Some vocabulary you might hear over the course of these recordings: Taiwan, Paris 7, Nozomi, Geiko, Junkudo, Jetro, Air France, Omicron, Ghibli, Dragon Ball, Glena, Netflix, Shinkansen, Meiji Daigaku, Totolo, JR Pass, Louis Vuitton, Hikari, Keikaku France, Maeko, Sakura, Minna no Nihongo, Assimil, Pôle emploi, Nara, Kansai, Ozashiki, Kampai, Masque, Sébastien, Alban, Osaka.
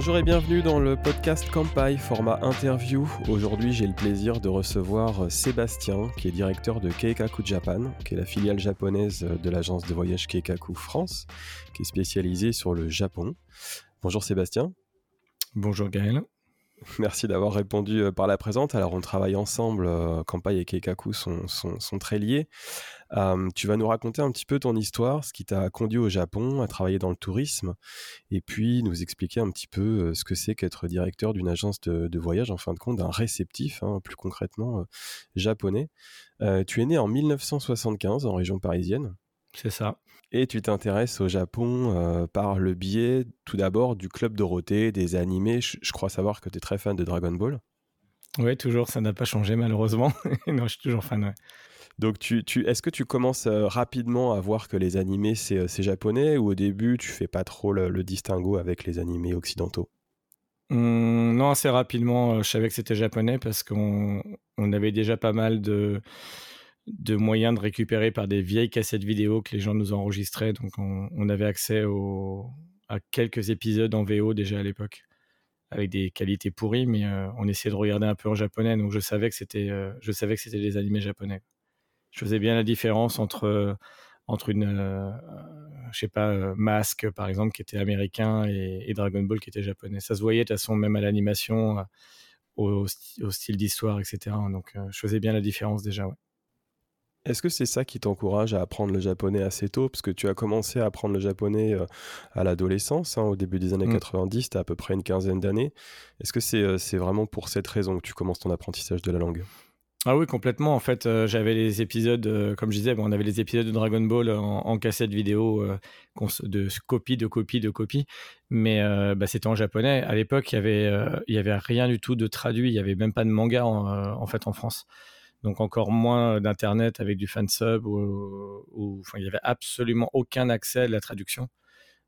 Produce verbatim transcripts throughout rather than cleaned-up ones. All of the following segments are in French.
Bonjour et bienvenue dans le podcast Kampai, format interview. Aujourd'hui, j'ai le plaisir de recevoir Sébastien, qui est directeur de Keikaku Japan, qui est la filiale japonaise de l'agence de voyage Keikaku France, qui est spécialisée sur le Japon. Bonjour Sébastien. Bonjour Gaël. Merci d'avoir répondu par la présente. Alors, on travaille ensemble, euh, Kampai et Keikaku sont, sont, sont très liés. Euh, tu vas nous raconter un petit peu ton histoire, ce qui t'a conduit au Japon, à travailler dans le tourisme, et puis nous expliquer un petit peu ce que c'est qu'être directeur d'une agence de, de voyage, en fin de compte, d'un réceptif, hein, plus concrètement euh, japonais. Euh, tu es né en dix-neuf cent soixante-quinze en région parisienne. C'est ça. Et tu t'intéresses au Japon euh, par le biais, tout d'abord, du Club Dorothée, des animés. Je, je crois savoir que tu es très fan de Dragon Ball. Oui, toujours. Ça n'a pas changé, malheureusement. Non, je suis toujours fan, ouais. Donc, tu, tu, est-ce que tu commences euh, rapidement à voir que les animés, c'est, c'est japonais, ou au début, tu fais pas trop le, le distinguo avec les animés occidentaux ? Hum, non, assez rapidement, euh, je savais que c'était japonais parce qu'on on avait déjà pas mal de... de moyens de récupérer par des vieilles cassettes vidéo que les gens nous enregistraient. Donc, on, on avait accès au, à quelques épisodes en V O déjà à l'époque, avec des qualités pourries, mais euh, on essayait de regarder un peu en japonais. Donc, je savais que c'était, euh, je savais que c'était des animés japonais. Je faisais bien la différence entre, entre une, euh, je sais pas, euh, Masque, par exemple, qui était américain, et, et Dragon Ball, qui était japonais. Ça se voyait de toute façon, même à l'animation, euh, au, au style d'histoire, et cetera. Donc, euh, je faisais bien la différence déjà, ouais. Est-ce que c'est ça qui t'encourage à apprendre le japonais assez tôt ? Parce que tu as commencé à apprendre le japonais à l'adolescence, hein, au début des années mmh. quatre-vingt-dix, tu as à peu près une quinzaine d'années. Est-ce que c'est, c'est vraiment pour cette raison que tu commences ton apprentissage de la langue ? Ah oui, complètement. En fait, euh, j'avais les épisodes, euh, comme je disais, bon, on avait les épisodes de Dragon Ball en, en cassette vidéo, euh, de copie, de copie, de copie. Mais euh, bah, c'était en japonais. À l'époque, il n'y avait, euh, y avait rien du tout de traduit. Il n'y avait même pas de manga, en, en fait, en France. Donc encore moins d'internet avec du fansub, où, où enfin, il n'y avait absolument aucun accès à la traduction.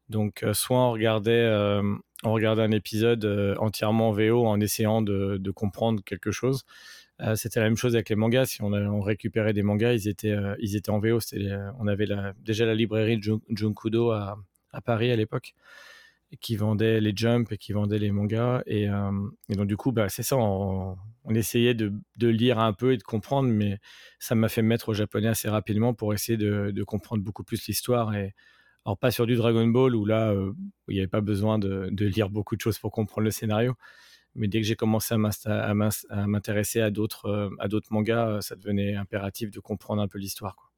Donc euh, soit on regardait, euh, on regardait un épisode euh, entièrement en V O en essayant de, de comprendre quelque chose. Euh, c'était la même chose avec les mangas. Si on, a, on récupérait des mangas, ils étaient, euh, ils étaient en V O. C'était, euh, on avait la, déjà la librairie Jun, Junkudo à, à Paris à l'époque, qui vendait les Jump et qui vendait les mangas. Et, euh, et donc du coup, bah, c'est ça, on, on essayait de, de lire un peu et de comprendre, mais ça m'a fait me mettre au japonais assez rapidement pour essayer de, de comprendre beaucoup plus l'histoire. Et, alors pas sur du Dragon Ball, où là, euh, il n'y avait pas besoin de, de lire beaucoup de choses pour comprendre le scénario, mais dès que j'ai commencé à, à, à m'intéresser à d'autres, euh, à d'autres mangas, ça devenait impératif de comprendre un peu l'histoire, quoi.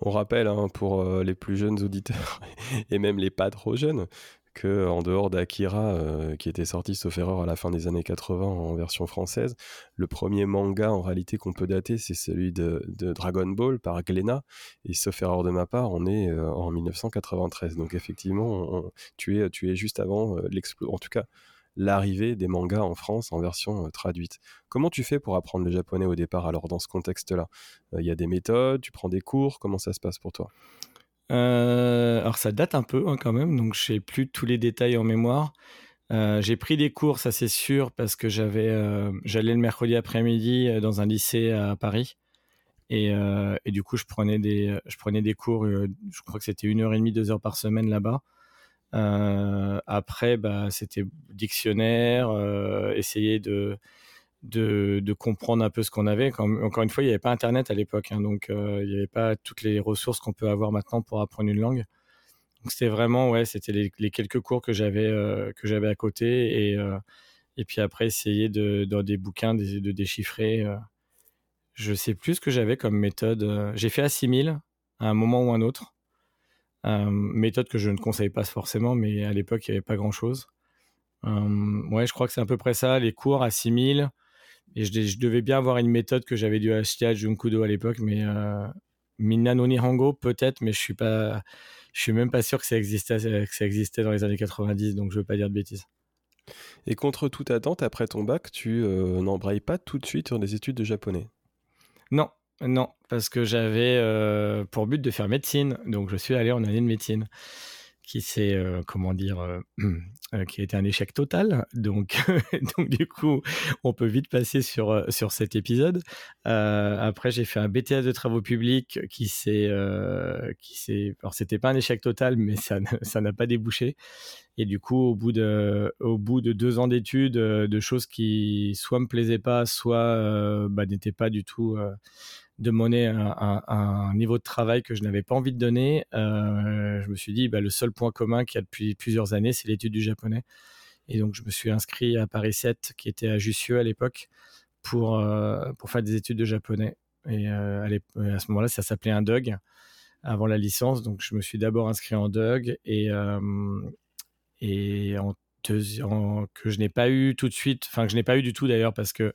On rappelle, hein, pour euh, les plus jeunes auditeurs et même les pas trop jeunes, qu'en dehors d'Akira, euh, qui était sorti sauf erreur à la fin des années quatre-vingts en version française, le premier manga en réalité qu'on peut dater, c'est celui de, de Dragon Ball par Glena, et sauf erreur de ma part, on est euh, en dix-neuf cent quatre-vingt-treize. Donc effectivement, on, tu, es, tu es juste avant euh, l'explosion, en tout cas l'arrivée des mangas en France en version euh, traduite. Comment tu fais pour apprendre le japonais au départ, alors, dans ce contexte-là ? Il euh, y a des méthodes, tu prends des cours, comment ça se passe pour toi ? euh, Alors, ça date un peu, hein, quand même, donc je n'ai plus tous les détails en mémoire. Euh, j'ai pris des cours, ça c'est sûr, parce que j'avais, euh, j'allais le mercredi après-midi dans un lycée à Paris. Et, euh, et du coup, je prenais des, je prenais des cours, euh, je crois que c'était une heure et demie, deux heures par semaine là-bas. Euh, après, bah, c'était dictionnaire, euh, essayer de, de, de comprendre un peu ce qu'on avait. Quand, encore une fois, il n'y avait pas Internet à l'époque, hein, donc euh, il n'y avait pas toutes les ressources qu'on peut avoir maintenant pour apprendre une langue. Donc c'était vraiment, ouais, c'était les, les quelques cours que j'avais, euh, que j'avais à côté, et, euh, et puis après essayer de, dans des bouquins de, de déchiffrer. Euh, je ne sais plus ce que j'avais comme méthode. J'ai fait Assimil à un moment ou un autre. Euh, méthode que je ne conseille pas forcément, mais à l'époque il n'y avait pas grand chose. Euh, ouais, je crois que c'est à peu près ça, les cours à six mille, et je, je devais bien avoir une méthode que j'avais dû acheter à Junkudo à l'époque, mais euh, Minna no Nihongo peut-être, mais je suis pas, je suis même pas sûr que ça existait, que ça existait dans les années quatre-vingt-dix, donc je veux pas dire de bêtises. Et contre toute attente, après ton bac, tu euh, n'embrayes pas tout de suite sur des études de japonais ? Non. Non, parce que j'avais euh, pour but de faire médecine, donc je suis allé en année de médecine, qui s'est, euh, comment dire, euh, euh, qui a été un échec total. Donc, donc du coup, on peut vite passer sur, sur cet épisode. Euh, après, j'ai fait un B T S de travaux publics qui s'est... Euh, qui s'est... Alors, c'était pas un échec total, mais ça, ça n'a pas débouché. Et du coup, au bout de, au bout de deux ans d'études, de choses qui soit me plaisaient pas, soit euh, bah, n'étaient pas du tout... Euh, de monnaie à un niveau de travail que je n'avais pas envie de donner, euh, je me suis dit, bah, le seul point commun qu'il y a depuis plusieurs années, c'est l'étude du japonais. Et donc, je me suis inscrit à Paris sept, qui était à Jussieu à l'époque, pour, euh, pour faire des études de japonais. Et euh, à, à ce moment-là, ça s'appelait un D E U G, avant la licence. Donc, je me suis d'abord inscrit en D E U G, et, euh, et en que je n'ai pas eu tout de suite, enfin que je n'ai pas eu du tout d'ailleurs parce que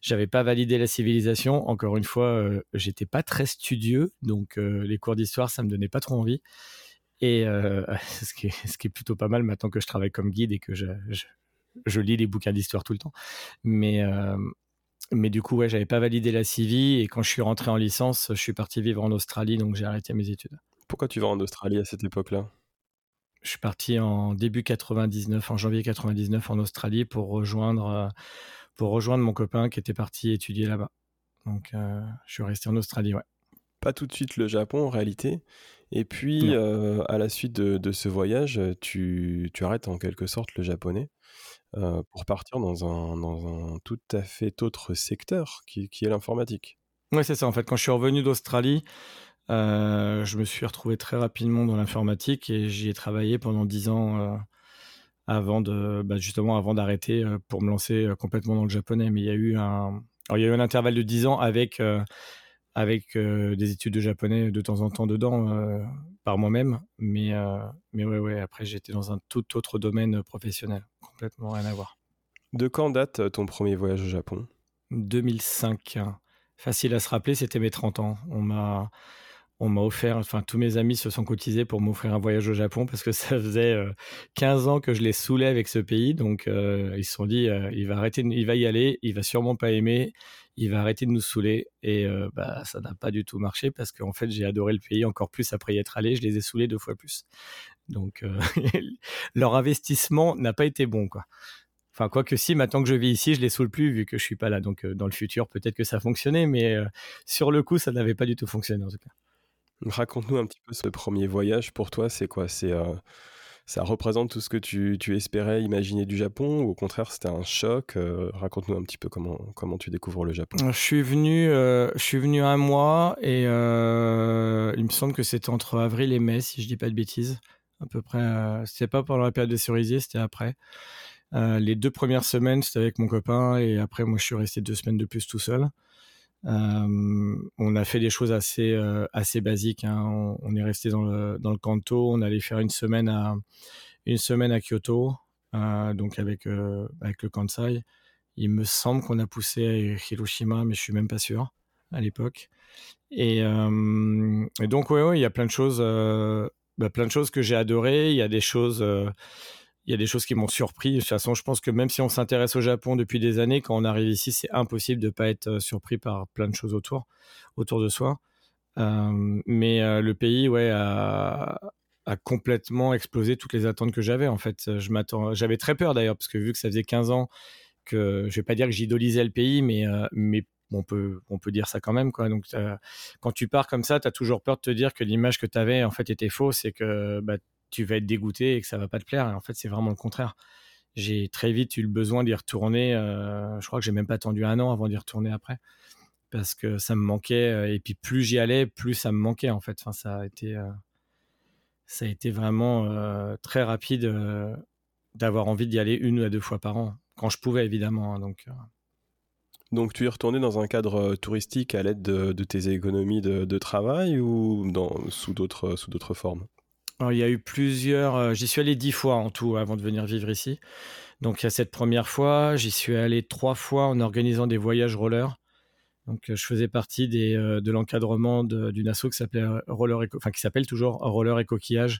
j'avais pas validé la civilisation. Encore une fois, euh, j'étais pas très studieux, donc euh, les cours d'histoire ça me donnait pas trop envie. Et euh, ce, qui est, ce qui est plutôt pas mal maintenant que je travaille comme guide et que je, je, je lis les bouquins d'histoire tout le temps. Mais euh, mais du coup ouais, j'avais pas validé la civi et quand je suis rentré en licence, je suis parti vivre en Australie, donc j'ai arrêté mes études. Pourquoi tu vas en Australie à cette époque-là ? Je suis parti en début quatre-vingt-dix-neuf, en janvier quatre-vingt-dix-neuf en Australie pour rejoindre, pour rejoindre mon copain qui était parti étudier là-bas. Donc, euh, je suis resté en Australie, ouais. Pas tout de suite le Japon en réalité. Et puis, euh, à la suite de, de ce voyage, tu, tu arrêtes en quelque sorte le japonais euh, pour partir dans un, dans un tout à fait autre secteur qui, qui est l'informatique. Oui, c'est ça. En fait, quand je suis revenu d'Australie, Euh, je me suis retrouvé très rapidement dans l'informatique et j'y ai travaillé pendant dix ans euh, avant de, bah justement avant d'arrêter euh, pour me lancer euh, complètement dans le japonais. Mais il y a eu un, alors il y a eu un intervalle de dix ans avec euh, avec euh, des études de japonais de temps en temps dedans euh, par moi-même. Mais euh, mais ouais ouais. Après j'étais dans un tout autre domaine professionnel, complètement rien à voir. De quand date ton premier voyage au Japon ? deux mille cinq. Facile à se rappeler, c'était mes trente ans. On m'a On m'a offert, enfin tous mes amis se sont cotisés pour m'offrir un voyage au Japon parce que ça faisait euh, quinze ans que je les saoulais avec ce pays. Donc euh, ils se sont dit, euh, il va arrêter, il va y aller, il va sûrement pas aimer, il va arrêter de nous saouler. Et euh, bah, ça n'a pas du tout marché parce qu'en fait j'ai adoré le pays encore plus après y être allé, je les ai saoulés deux fois plus. Donc euh, leur investissement n'a pas été bon quoi. Enfin, quoi que si, maintenant que je vis ici, je les saoule plus vu que je suis pas là. Donc euh, dans le futur, peut-être que ça fonctionnait, mais euh, sur le coup, ça n'avait pas du tout fonctionné en tout cas. Raconte-nous un petit peu ce premier voyage pour toi, c'est quoi ? C'est, euh, ça représente tout ce que tu, tu espérais imaginer du Japon ou au contraire c'était un choc ? euh, Raconte-nous un petit peu comment, comment tu découvres le Japon. Je suis venu, euh, je suis venu un mois et euh, il me semble que c'était entre avril et mai si je dis pas de bêtises. À peu près, euh, c'était pas pendant la période des cerisiers, c'était après. Euh, les deux premières semaines c'était avec mon copain et après moi je suis resté deux semaines de plus tout seul. Euh, on a fait des choses assez, euh, assez basiques, hein. On, on est resté dans le, dans le Kanto, on allait faire une semaine à, une semaine à Kyoto, euh, donc avec, euh, avec le Kansai. Il me semble qu'on a poussé à Hiroshima, mais je ne suis même pas sûr à l'époque. Et, euh, et donc, ouais, ouais, il y a plein de choses, euh, bah, plein de choses que j'ai adorées, il y a des choses... Euh, Il y a des choses qui m'ont surpris. De toute façon, je pense que même si on s'intéresse au Japon depuis des années, quand on arrive ici, c'est impossible de ne pas être surpris par plein de choses autour, autour de soi. Euh, mais euh, le pays ouais, a, a complètement explosé toutes les attentes que j'avais. En fait, je m'attends... J'avais très peur d'ailleurs, parce que vu que ça faisait quinze ans que, je ne vais pas dire que j'idolisais le pays, mais, euh, mais on, peut, on peut dire ça quand même, quoi. Donc, quand tu pars comme ça, tu as toujours peur de te dire que l'image que tu avais en fait, était fausse et que... Bah, tu vas être dégoûté et que ça va pas te plaire. Et en fait, c'est vraiment le contraire. J'ai très vite eu le besoin d'y retourner. Euh, je crois que j'ai même pas attendu un an avant d'y retourner après parce que ça me manquait. Et puis plus j'y allais, plus ça me manquait en fait. Enfin, ça a été, euh, ça a été vraiment euh, très rapide euh, d'avoir envie d'y aller une ou deux fois par an quand je pouvais évidemment. Hein, donc. Euh... Donc, tu es retourné dans un cadre touristique à l'aide de, de tes économies de, de travail ou dans, sous d'autres, sous d'autres formes? Alors, il y a eu plusieurs... Euh, j'y suis allé dix fois en tout avant de venir vivre ici. Donc, il y a cette première fois. J'y suis allé trois fois en organisant des voyages roller. Donc, euh, je faisais partie des, euh, de l'encadrement de, d'une asso qui s'appelait Roller et Co- enfin, qui s'appelle toujours Roller et Coquillages,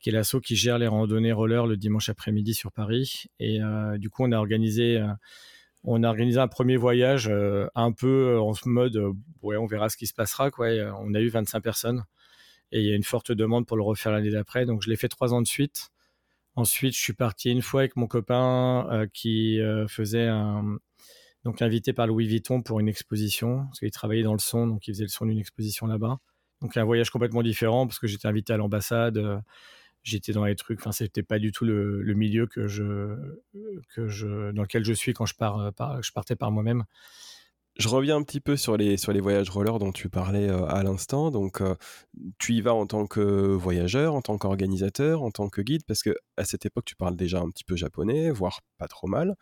qui est l'asso qui gère les randonnées roller le dimanche après-midi sur Paris. Et euh, du coup, on a organisé... Euh, On a organisé un premier voyage euh, un peu en mode euh, ouais, on verra ce qui se passera, quoi. Et, euh, on a eu vingt-cinq personnes. Et il y a une forte demande pour le refaire l'année d'après. Donc, je l'ai fait trois ans de suite Ensuite, je suis parti une fois avec mon copain euh, qui euh, faisait un... Donc, invité par Louis Vuitton pour une exposition, parce qu'il travaillait dans le son, donc il faisait le son d'une exposition là-bas. Donc, un voyage complètement différent, parce que j'étais invité à l'ambassade, euh, j'étais dans les trucs, enfin, c'était pas du tout le, le milieu que je, que je, dans lequel je suis quand je, pars, par, je partais par moi-même. Je reviens un petit peu sur les, sur les voyages roller dont tu parlais euh, à l'instant. Donc, euh, tu y vas en tant que voyageur, en tant qu'organisateur, en tant que guide, parce qu'à cette époque, tu parles déjà un petit peu japonais, voire pas trop mal.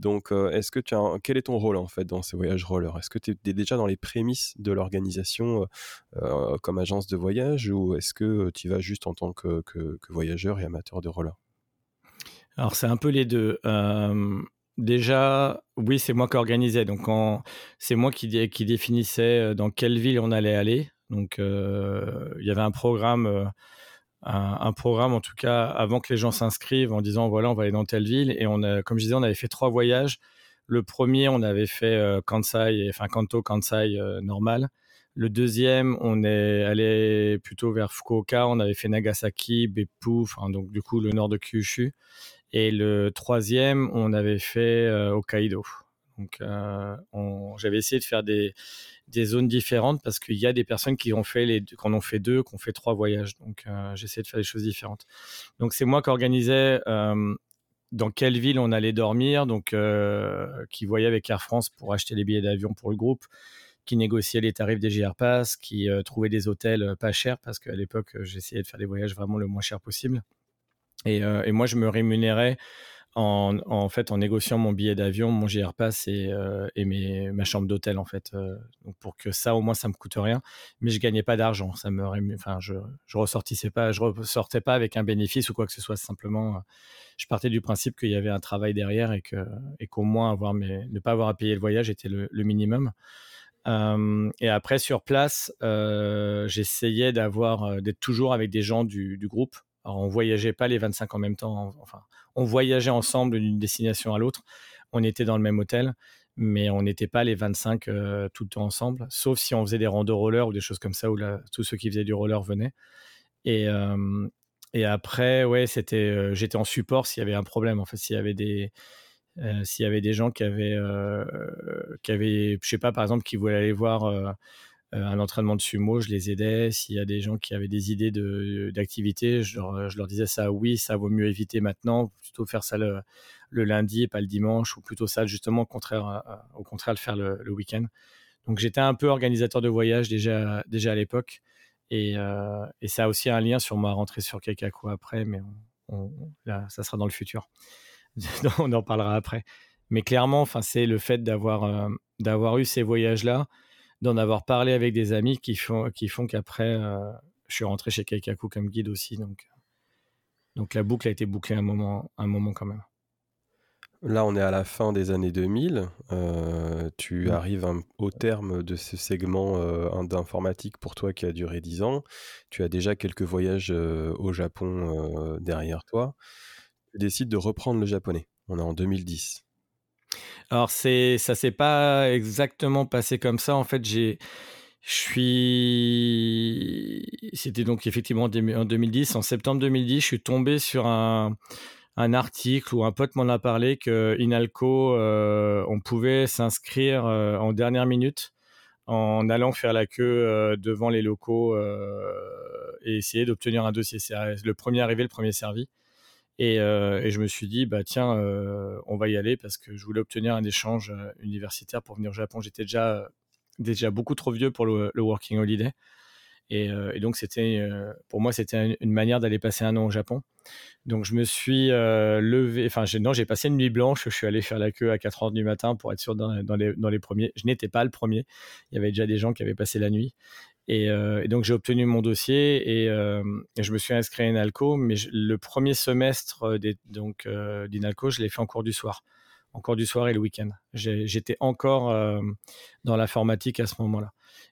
Donc, euh, est-ce que tu as un... quel est ton rôle en fait dans ces voyages roller ? Est-ce que tu es déjà dans les prémices de l'organisation euh, comme agence de voyage, ou est-ce que tu y vas juste en tant que, que, que voyageur et amateur de roller ? Alors, c'est un peu les deux. Euh... Déjà, oui, c'est moi qui organisais. Donc, en, c'est moi qui, dé, qui définissais dans quelle ville on allait aller. Donc, euh, il y avait un programme, euh, un, un programme en tout cas, avant que les gens s'inscrivent en disant, voilà, on va aller dans telle ville. Et on a, comme je disais, on avait fait trois voyages. Le premier, on avait fait euh, Kansai, enfin Kanto, Kansai euh, normal. Le deuxième, on est allé plutôt vers Fukuoka. On avait fait Nagasaki, Beppu, enfin, donc du coup, le nord de Kyushu. Et le troisième, on avait fait euh, Hokkaido. Donc, euh, on, j'avais essayé de faire des, des zones différentes parce qu'il y a des personnes qui ont fait les, qu'on en fait deux, qu'on fait trois voyages. Donc, euh, j'essayais de faire des choses différentes. Donc, c'est moi qui organisais euh, dans quelle ville on allait dormir, donc euh, qui voyait avec Air France pour acheter les billets d'avion pour le groupe, qui négociait les tarifs des J R Pass, qui euh, trouvait des hôtels pas chers parce qu'à l'époque, j'essayais de faire des voyages vraiment le moins cher possible. Et, euh, et moi, je me rémunérais en, en fait en négociant mon billet d'avion, mon J R Pass et, euh, et mes, ma chambre d'hôtel en fait. Euh, donc pour que ça, au moins, ça me coûte rien. Mais je gagnais pas d'argent. Ça me, rémun... enfin, je, je ressortissais pas, je ressortais pas avec un bénéfice ou quoi que ce soit. Simplement, euh, je partais du principe qu'il y avait un travail derrière et que, et qu'au moins avoir mes, ne pas avoir à payer le voyage était le, le minimum. Euh, et après sur place, euh, j'essayais d'avoir, d'être toujours avec des gens du, du groupe. Alors, on ne voyageait pas les vingt-cinq en même temps. Enfin, on voyageait ensemble d'une destination à l'autre. On était dans le même hôtel, mais on n'était pas les vingt-cinq euh, tout le temps ensemble, sauf si on faisait des randos roller ou des choses comme ça, où la, tous ceux qui faisaient du roller venaient. Et, euh, et après, ouais, c'était, euh, j'étais en support s'il y avait un problème. En fait, s'il y avait des, euh, s'il y avait des gens qui avaient, euh, qui avaient, je sais pas, par exemple, qui voulaient aller voir... Euh, Euh, un entraînement de sumo, je les aidais. S'il y a des gens qui avaient des idées de, d'activités, je leur, je leur disais ça, oui, ça vaut mieux éviter maintenant, plutôt faire ça le, le lundi et pas le dimanche, ou plutôt ça, justement, au contraire, au contraire le faire le, le week-end. Donc, j'étais un peu organisateur de voyage déjà, déjà à l'époque. Et, euh, et ça a aussi un lien sur ma rentrée sur Keikaku après, mais on, on, là, ça sera dans le futur. On en parlera après. Mais clairement, enfin, c'est le fait d'avoir, euh, d'avoir eu ces voyages-là, d'en avoir parlé avec des amis qui font, qui font qu'après, euh, je suis rentré chez Keikaku comme guide aussi. Donc, donc la boucle a été bouclée un moment, un moment quand même. Là, on est à la fin des années deux mille. Euh, tu ouais. arrives un, au terme de ce segment euh, d'informatique pour toi qui a duré dix ans. Tu as déjà quelques voyages euh, au Japon euh, derrière toi. Tu décides de reprendre le japonais. On est en deux mille dix. Alors, c'est, ça ne s'est pas exactement passé comme ça. En fait, j'ai, je suis... C'était donc effectivement en deux mille dix. En septembre deux mille dix, je suis tombé sur un, un article où un pote m'en a parlé que Inalco, euh, on pouvait s'inscrire euh, en dernière minute en allant faire la queue euh, devant les locaux euh, et essayer d'obtenir un dossier C R S. Le premier arrivé, le premier servi. Et, euh, et je me suis dit, bah tiens, euh, on va y aller parce que je voulais obtenir un échange euh, universitaire pour venir au Japon. J'étais déjà, euh, déjà beaucoup trop vieux pour le, le working holiday. Et, euh, et donc, c'était, euh, pour moi, c'était une, une manière d'aller passer un an au Japon. Donc, je me suis euh, levé, enfin, j'ai, non, j'ai passé une nuit blanche. Je suis allé faire la queue à quatre heures du matin pour être sûr dans, dans, les, dans les premiers. Je n'étais pas le premier. Il y avait déjà des gens qui avaient passé la nuit. Et, euh, et donc, j'ai obtenu mon dossier et, euh, et je me suis inscrit à Inalco. Mais je, le premier semestre des, donc, euh, d'Inalco, je l'ai fait en cours du soir. En cours du soir et le week-end. J'ai, j'étais encore euh, dans l'informatique à ce moment-là.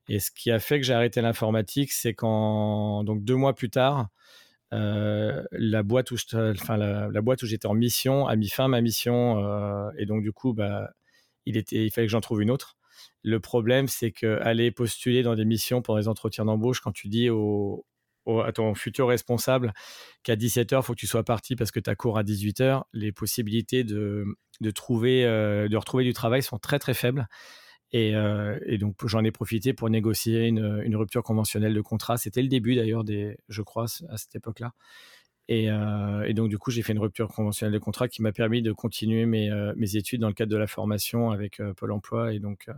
Et ce qui a fait que j'ai arrêté l'informatique, c'est quand, donc deux mois plus tard, euh, la, boîte où je, enfin, la, la boîte où j'étais en mission a mis fin à ma mission. Euh, et donc, du coup, bah, il, était, il fallait que j'en trouve une autre. Le problème, c'est qu'aller postuler dans des missions pour des entretiens d'embauche, quand tu dis aux, au, à ton futur responsable qu'à dix-sept heures, il faut que tu sois parti parce que tu as cours à dix-huit heures, les possibilités de, de, trouver, euh, de retrouver du travail sont très très faibles. Et, euh, et donc, j'en ai profité pour négocier une, une rupture conventionnelle de contrat. C'était le début, d'ailleurs, des, je crois, à cette époque-là. Et, euh, et donc, du coup, j'ai fait une rupture conventionnelle de contrat qui m'a permis de continuer mes, euh, mes études dans le cadre de la formation avec euh, Pôle emploi et donc euh,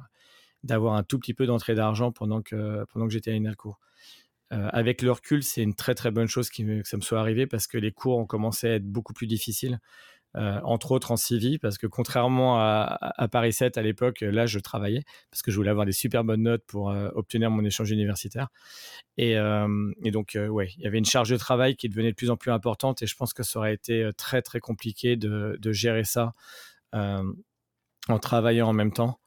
d'avoir un tout petit peu d'entrée d'argent pendant que, pendant que j'étais à Inalco. Euh, avec le recul, c'est une très, très bonne chose qui me, que ça me soit arrivé parce que les cours ont commencé à être beaucoup plus difficiles. Euh, entre autres en civi, parce que contrairement à, à Paris sept à l'époque, là je travaillais parce que je voulais avoir des super bonnes notes pour euh, obtenir mon échange universitaire. Et, euh, et donc, euh, ouais, il y avait une charge de travail qui devenait de plus en plus importante et je pense que ça aurait été très très compliqué de, de gérer ça euh, en travaillant en même temps.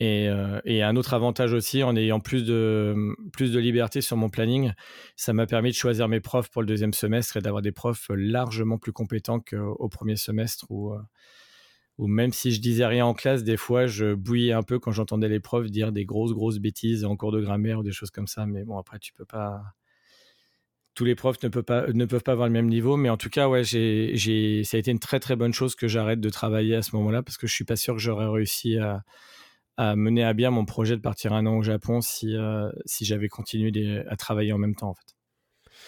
Et, euh, et un autre avantage aussi, en ayant plus de, plus de liberté sur mon planning, ça m'a permis de choisir mes profs pour le deuxième semestre et d'avoir des profs largement plus compétents qu'au premier semestre où, où même si je disais rien en classe, des fois je bouillais un peu quand j'entendais les profs dire des grosses grosses bêtises en cours de grammaire ou des choses comme ça. Mais bon, après tu peux pas... Tous les profs ne peuvent pas, ne peuvent pas avoir le même niveau, mais en tout cas, ouais, j'ai, j'ai... ça a été une très très bonne chose que j'arrête de travailler à ce moment-là parce que je suis pas sûr que j'aurais réussi à... à mener à bien mon projet de partir un an au Japon si, euh, si j'avais continué les, à travailler en même temps, en fait.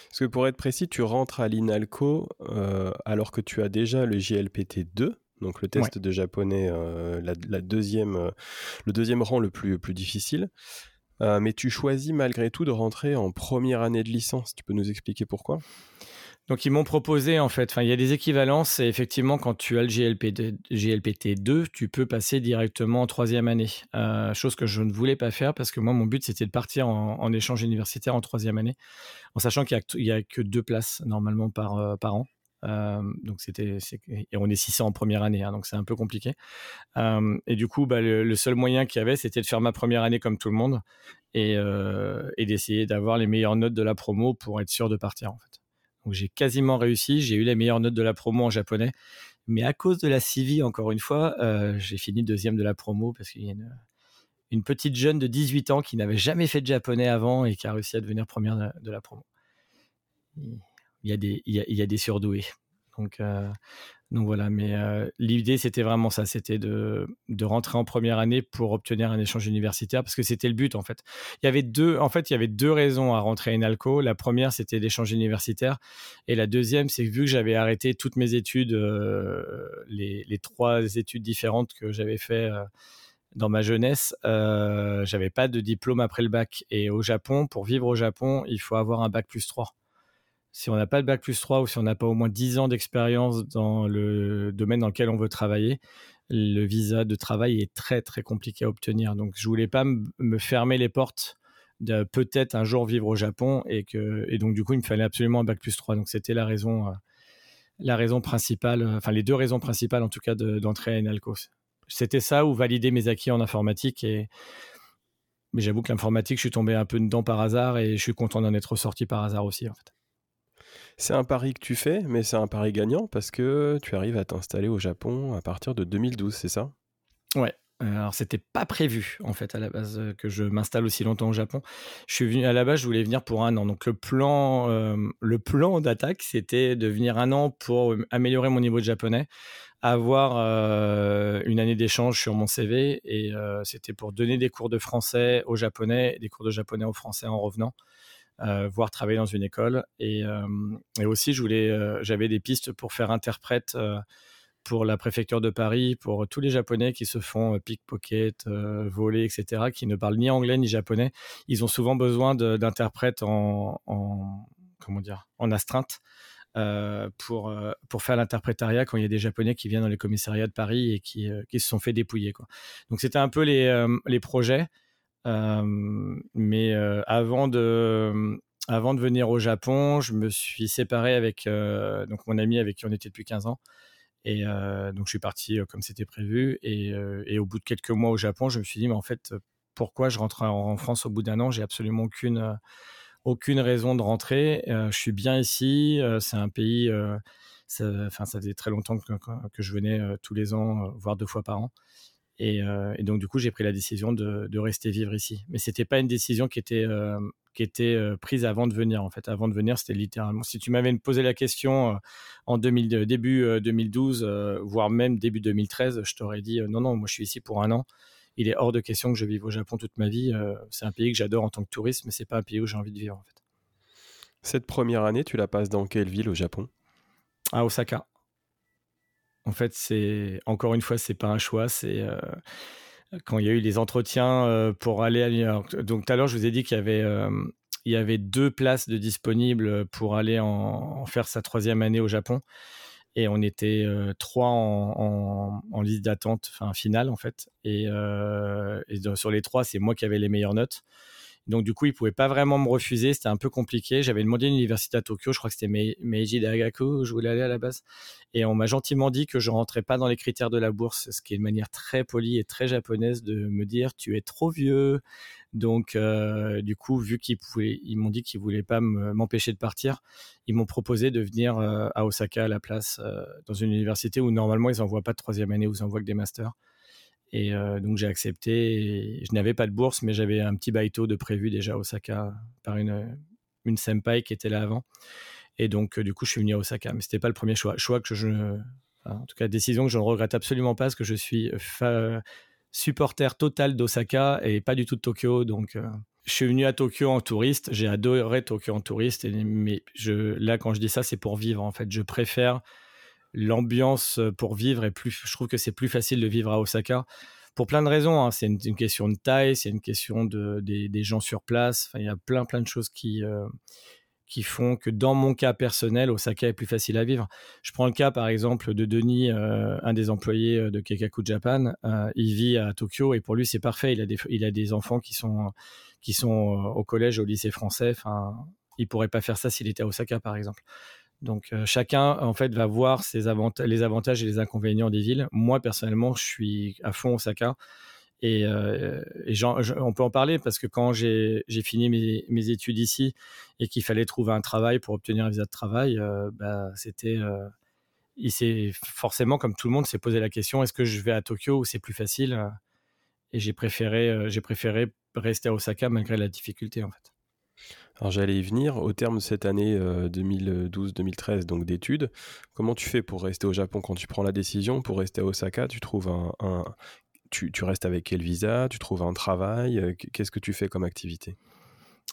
Parce que pour être précis, tu rentres à l'INALCO euh, alors que tu as déjà le J L P T deux, donc le test ouais. de japonais, euh, la, la deuxième, euh, le deuxième rang le plus, plus difficile. Euh, mais tu choisis malgré tout de rentrer en première année de licence. Tu peux nous expliquer pourquoi ? Donc, ils m'ont proposé, en fait, enfin, il y a des équivalences et effectivement, quand tu as le J L P T deux, tu peux passer directement en troisième année, euh, chose que je ne voulais pas faire parce que moi, mon but, c'était de partir en, en échange universitaire en troisième année, en sachant qu'il n'y a, a que deux places normalement par, euh, par an. Euh, donc c'était, c'est, et on est six cents en première année, hein, donc c'est un peu compliqué. Euh, et du coup, bah, le, le seul moyen qu'il y avait, c'était de faire ma première année comme tout le monde et, euh, et d'essayer d'avoir les meilleures notes de la promo pour être sûr de partir, en fait. Donc, j'ai quasiment réussi, j'ai eu les meilleures notes de la promo en japonais, mais à cause de la civi, encore une fois, euh, j'ai fini deuxième de la promo parce qu'il y a une, une petite jeune de dix-huit ans qui n'avait jamais fait de japonais avant et qui a réussi à devenir première de, de la promo. Il y a des, il y a, il y a des surdoués. Donc, euh, donc voilà, mais euh, l'idée, c'était vraiment ça, c'était de, de rentrer en première année pour obtenir un échange universitaire, parce que c'était le but, en fait. Il y avait deux, en fait, il y avait deux raisons à rentrer à Inalco. La première, c'était l'échange universitaire, et la deuxième, c'est que vu que j'avais arrêté toutes mes études, euh, les, les trois études différentes que j'avais fait euh, dans ma jeunesse, euh, j'avais pas de diplôme après le bac. Et au Japon, pour vivre au Japon, il faut avoir un bac plus trois. Si on n'a pas de bac plus trois ou si on n'a pas au moins dix ans d'expérience dans le domaine dans lequel on veut travailler, le visa de travail est très, très compliqué à obtenir. Donc, je ne voulais pas m- me fermer les portes de peut-être un jour vivre au Japon. Et, que, et donc, du coup, il me fallait absolument un bac plus trois. Donc, c'était la raison, euh, la raison principale, enfin, les deux raisons principales, en tout cas, de, d'entrer à Inalco. C'était ça ou valider mes acquis en informatique. Et... Mais j'avoue que l'informatique, je suis tombé un peu dedans par hasard et je suis content d'en être ressorti par hasard aussi, en fait. C'est un pari que tu fais, mais c'est un pari gagnant parce que tu arrives à t'installer au Japon à partir de deux mille douze, c'est ça ? Ouais, alors c'était pas prévu en fait à la base que je m'installe aussi longtemps au Japon. Je suis venu à la base, je voulais venir pour un an. Donc le plan, euh, le plan d'attaque, c'était de venir un an pour améliorer mon niveau de japonais, avoir euh, une année d'échange sur mon C V et euh, c'était pour donner des cours de français aux japonais, des cours de japonais aux français en revenant. Euh, voire travailler dans une école et, euh, et aussi je voulais, euh, j'avais des pistes pour faire interprète euh, pour la préfecture de Paris, pour tous les Japonais qui se font euh, pickpocket, euh, voler, et cetera, qui ne parlent ni anglais ni japonais. Ils ont souvent besoin de, d'interprètes en, en, comment dire, en astreinte euh, pour, euh, pour faire l'interprétariat quand il y a des Japonais qui viennent dans les commissariats de Paris et qui, euh, qui se sont fait dépouiller, quoi. Donc c'était un peu les, euh, les projets. Euh, mais euh, avant de avant de venir au Japon, je me suis séparé avec euh, donc mon ami avec qui on était depuis quinze ans et euh, donc je suis parti euh, comme c'était prévu et, euh, et au bout de quelques mois au Japon, je me suis dit mais en fait pourquoi je rentre en France au bout d'un an, j'ai absolument aucune euh, aucune raison de rentrer, euh, je suis bien ici, euh, c'est un pays euh, ça, enfin ça faisait très longtemps que, que je venais euh, tous les ans euh, voire deux fois par an. Et, euh, et donc, du coup, j'ai pris la décision de, de rester vivre ici. Mais ce n'était pas une décision qui était, euh, qui était euh, prise avant de venir. En fait, avant de venir, c'était littéralement... Si tu m'avais posé la question euh, en deux mille, début euh, deux mille douze, euh, voire même début deux mille treize, je t'aurais dit euh, non, non, moi je suis ici pour un an. Il est hors de question que je vive au Japon toute ma vie. Euh, c'est un pays que j'adore en tant que touriste, mais c'est pas un pays où j'ai envie de vivre, en fait. Cette première année, tu la passes dans quelle ville au Japon ? À Osaka. En fait, c'est encore une fois, c'est pas un choix. C'est euh, quand il y a eu les entretiens euh, pour aller à New York. Donc tout à l'heure, je vous ai dit qu'il y avait, euh, il y avait deux places de disponibles pour aller en, en faire sa troisième année au Japon. Et on était euh, trois en, en, en liste d'attente, enfin finale en fait. Et, euh, et donc, sur les trois, c'est moi qui avais les meilleures notes. Donc du coup, ils ne pouvaient pas vraiment me refuser, c'était un peu compliqué. J'avais demandé une université à Tokyo, je crois que c'était Me- Meiji Daigaku où je voulais aller à la base. Et on m'a gentiment dit que je ne rentrais pas dans les critères de la bourse, ce qui est une manière très polie et très japonaise de me dire « tu es trop vieux ». Donc euh, du coup, vu qu'ils pouvaient, ils m'ont dit qu'ils ne voulaient pas m- m'empêcher de partir, ils m'ont proposé de venir euh, à Osaka à la place, euh, dans une université où normalement ils n'envoient pas de troisième année, où ils envoient que des masters. Et euh, donc j'ai accepté, et je n'avais pas de bourse, mais j'avais un petit baito de prévu déjà à Osaka par une, une senpai qui était là avant. Et donc euh, du coup je suis venu à Osaka, mais ce n'était pas le premier choix. Choix que je, enfin, en tout cas décision que je ne regrette absolument pas, parce que je suis fa- supporter total d'Osaka et pas du tout de Tokyo. Donc euh, je suis venu à Tokyo en touriste, j'ai adoré Tokyo en touriste, et, mais je, là quand je dis ça c'est pour vivre en fait, je préfère... L'ambiance pour vivre est plus, je trouve que c'est plus facile de vivre à Osaka pour plein de raisons. Hein. C'est une, une question de taille, c'est une question de, des, des gens sur place. Enfin, il y a plein, plein de choses qui, euh, qui font que dans mon cas personnel, Osaka est plus facile à vivre. Je prends le cas par exemple de Denis, euh, un des employés de Keikaku Japan. Euh, il vit à Tokyo et pour lui, c'est parfait. Il a des, il a des enfants qui sont, qui sont au collège, au lycée français. Enfin, il ne pourrait pas faire ça s'il était à Osaka par exemple. Donc euh, chacun en fait va voir ses avant- les avantages et les inconvénients des villes. Moi personnellement, je suis à fond Osaka et, euh, et j'en, j'en, on peut en parler parce que quand j'ai, j'ai fini mes, mes études ici et qu'il fallait trouver un travail pour obtenir un visa de travail, euh, bah, c'était, euh, il s'est forcément comme tout le monde s'est posé la question est-ce que je vais à Tokyo où c'est plus facile ? Et j'ai préféré, euh, j'ai préféré rester à Osaka malgré la difficulté en fait. Alors j'allais y venir, au terme de cette année euh, deux mille douze deux mille treize donc d'études, comment tu fais pour rester au Japon quand tu prends la décision pour rester à Osaka? Tu trouves un, un tu, tu restes avec quel visa? Tu trouves un travail? Qu'est-ce que tu fais comme activité?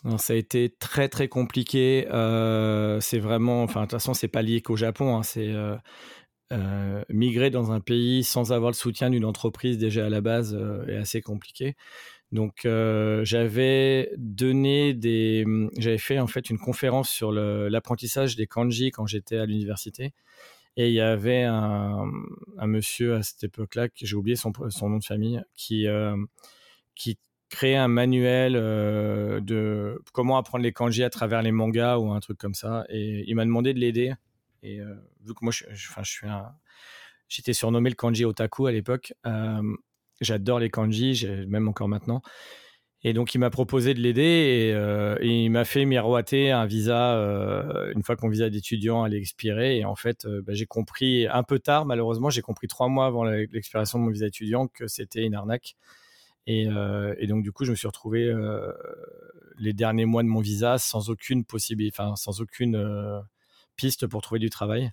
Alors, ça a été très très compliqué. Euh, c'est vraiment, enfin de toute façon c'est pas lié qu'au Japon. Hein, c'est euh, euh, migrer dans un pays sans avoir le soutien d'une entreprise déjà à la base euh, est assez compliqué. Donc euh, j'avais donné des, j'avais fait en fait une conférence sur le, l'apprentissage des kanji quand j'étais à l'université et il y avait un, un monsieur à cette époque-là, j'ai oublié son, son nom de famille, qui, euh, qui créait un manuel euh, de comment apprendre les kanji à travers les mangas ou un truc comme ça et il m'a demandé de l'aider et euh, vu que moi je, je, enfin, je suis un, j'étais surnommé le kanji otaku à l'époque. Euh, J'adore les kanji, même encore maintenant. Et donc, il m'a proposé de l'aider et, euh, et il m'a fait miroiter un visa, euh, une fois que mon visa d'étudiant allait expirer. Et en fait, euh, bah, j'ai compris un peu tard, malheureusement, j'ai compris trois mois avant l'expiration de mon visa d'étudiant que c'était une arnaque. Et, euh, et donc, du coup, je me suis retrouvé euh, les derniers mois de mon visa sans aucune possibilité, enfin, sans aucune euh, piste pour trouver du travail.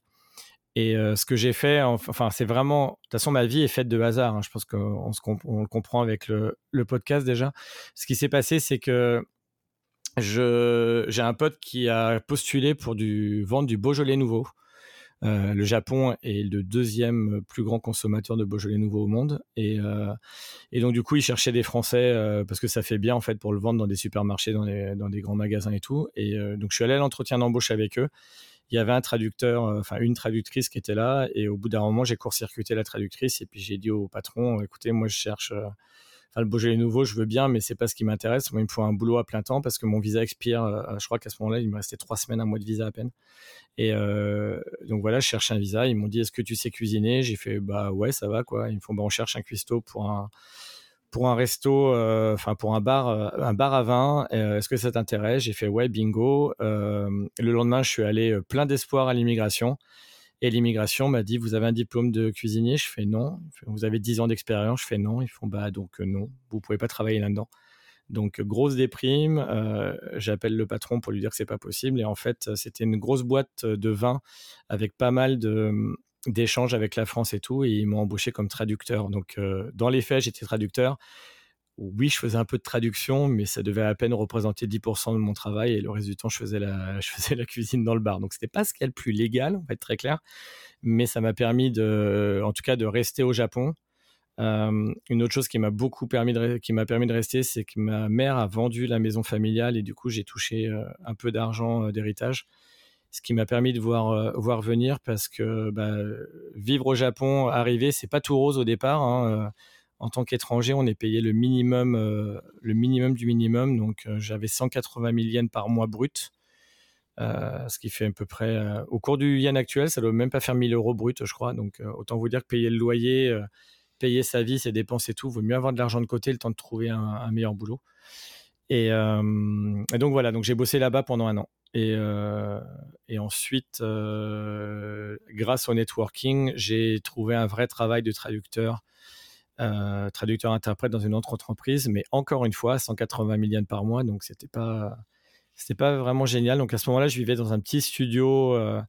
Et euh, ce que j'ai fait, enfin, c'est vraiment... De toute façon, ma vie est faite de hasard. Hein. Je pense qu'on se comp- on le comprend avec le, le podcast déjà. Ce qui s'est passé, c'est que je, j'ai un pote qui a postulé pour du, vendre du Beaujolais nouveau. Euh, le Japon est le deuxième plus grand consommateur de Beaujolais nouveau au monde. Et, euh, et donc, du coup, il cherchait des Français euh, parce que ça fait bien, en fait, pour le vendre dans des supermarchés, dans des, dans des grands magasins et tout. Et euh, donc, je suis allé à l'entretien d'embauche avec eux. Il y avait un traducteur, enfin une traductrice qui était là et au bout d'un moment, j'ai court-circuité la traductrice et puis j'ai dit au patron, écoutez, moi je cherche euh, enfin, le Beaujolais nouveau, je veux bien, mais c'est pas ce qui m'intéresse. Moi, il me faut un boulot à plein temps parce que mon visa expire. Euh, je crois qu'à ce moment-là, il me restait trois semaines, un mois de visa à peine. Et euh, donc voilà, je cherche un visa. Ils m'ont dit, est-ce que tu sais cuisiner? J'ai fait, bah ouais, ça va quoi. Ils me font, bah on cherche un cuistot pour un... pour un resto, enfin euh, pour un bar, euh, un bar à vin, euh, est-ce que ça t'intéresse? J'ai fait ouais, bingo. Euh, le lendemain, je suis allé euh, plein d'espoir à l'immigration et l'immigration m'a dit vous avez un diplôme de cuisinier? Je fais non. Vous avez dix ans d'expérience? Je fais non. Ils font bah donc euh, non, vous pouvez pas travailler là-dedans. Donc grosse déprime, euh, j'appelle le patron pour lui dire que c'est pas possible, et en fait c'était une grosse boîte de vin avec pas mal de d'échanges avec la France et tout, et ils m'ont embauché comme traducteur. Donc euh, dans les faits j'étais traducteur. Oui, je faisais un peu de traduction, mais ça devait à peine représenter dix pour cent de mon travail, et le reste du temps, je faisais la, je faisais la cuisine dans le bar. Donc, ce n'était pas ce qu'il y a le plus légal, on va être très clair, mais ça m'a permis, de, en tout cas, de rester au Japon. Euh, une autre chose qui m'a beaucoup permis de, qui m'a permis de rester, c'est que ma mère a vendu la maison familiale, et du coup, j'ai touché euh, un peu d'argent euh, d'héritage, ce qui m'a permis de voir, euh, voir venir, parce que bah, vivre au Japon, arriver, ce n'est pas tout rose au départ, hein, euh, en tant qu'étranger, on est payé le minimum, euh, le minimum du minimum. Donc, euh, j'avais cent quatre-vingt mille yens par mois brut, euh, ce qui fait à peu près... Euh, au cours du yen actuel, ça ne doit même pas faire mille euros brut, je crois. Donc, euh, autant vous dire que payer le loyer, euh, payer sa vie, ses dépenses et tout, vaut mieux avoir de l'argent de côté, le temps de trouver un, un meilleur boulot. Et, euh, et donc, voilà. Donc, j'ai bossé là-bas pendant un an. Et, euh, et ensuite, euh, grâce au networking, j'ai trouvé un vrai travail de traducteur, Euh, traducteur-interprète dans une autre entreprise, mais encore une fois, cent quatre-vingt mille yens par mois, donc c'était pas, c'était pas vraiment génial. Donc à ce moment-là, je vivais dans un petit studio euh,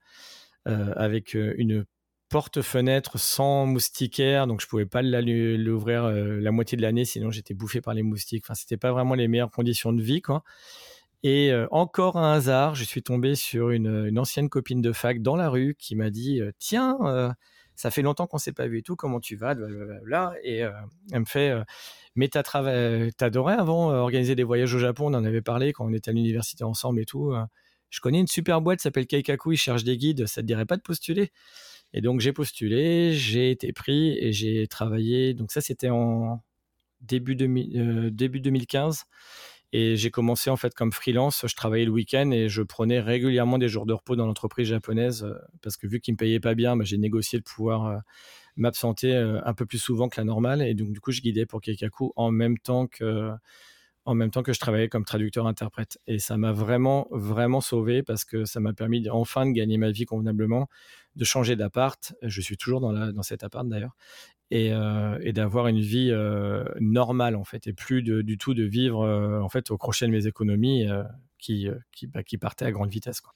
euh, avec une porte-fenêtre sans moustiquaire, donc je pouvais pas l'ouvrir euh, la moitié de l'année, sinon j'étais bouffé par les moustiques. Enfin, c'était pas vraiment les meilleures conditions de vie, quoi. Et euh, encore un hasard, je suis tombé sur une, une ancienne copine de fac dans la rue qui m'a dit « Tiens, euh, ça fait longtemps qu'on ne s'est pas vu et tout, comment tu vas ?» Blablabla. Et euh, elle me fait euh, « Mais t'as trava- t'adorais avant euh, organiser des voyages au Japon, on en avait parlé quand on était à l'université ensemble et tout. Euh, je connais une super boîte, s'appelle Keikaku, ils cherchent des guides, ça ne te dirait pas de postuler ?» Et donc j'ai postulé, j'ai été pris et j'ai travaillé. Donc ça, c'était en début, deux mille, euh, début deux mille quinze. Et j'ai commencé en fait comme freelance, je travaillais le week-end et je prenais régulièrement des jours de repos dans l'entreprise japonaise parce que vu qu'ils ne me payaient pas bien, bah, j'ai négocié de pouvoir euh, m'absenter euh, un peu plus souvent que la normale. Et donc du coup, je guidais pour Keikaku en même temps que, en même temps que je travaillais comme traducteur-interprète. Et ça m'a vraiment, vraiment sauvé parce que ça m'a permis enfin de gagner ma vie convenablement, de changer d'appart. Je suis toujours dans, la, dans cet appart d'ailleurs. Et, euh, et d'avoir une vie euh, normale en fait, et plus de, du tout de vivre euh, en fait au crochet de mes économies euh, qui, euh, qui, bah, qui partaient à grande vitesse, quoi.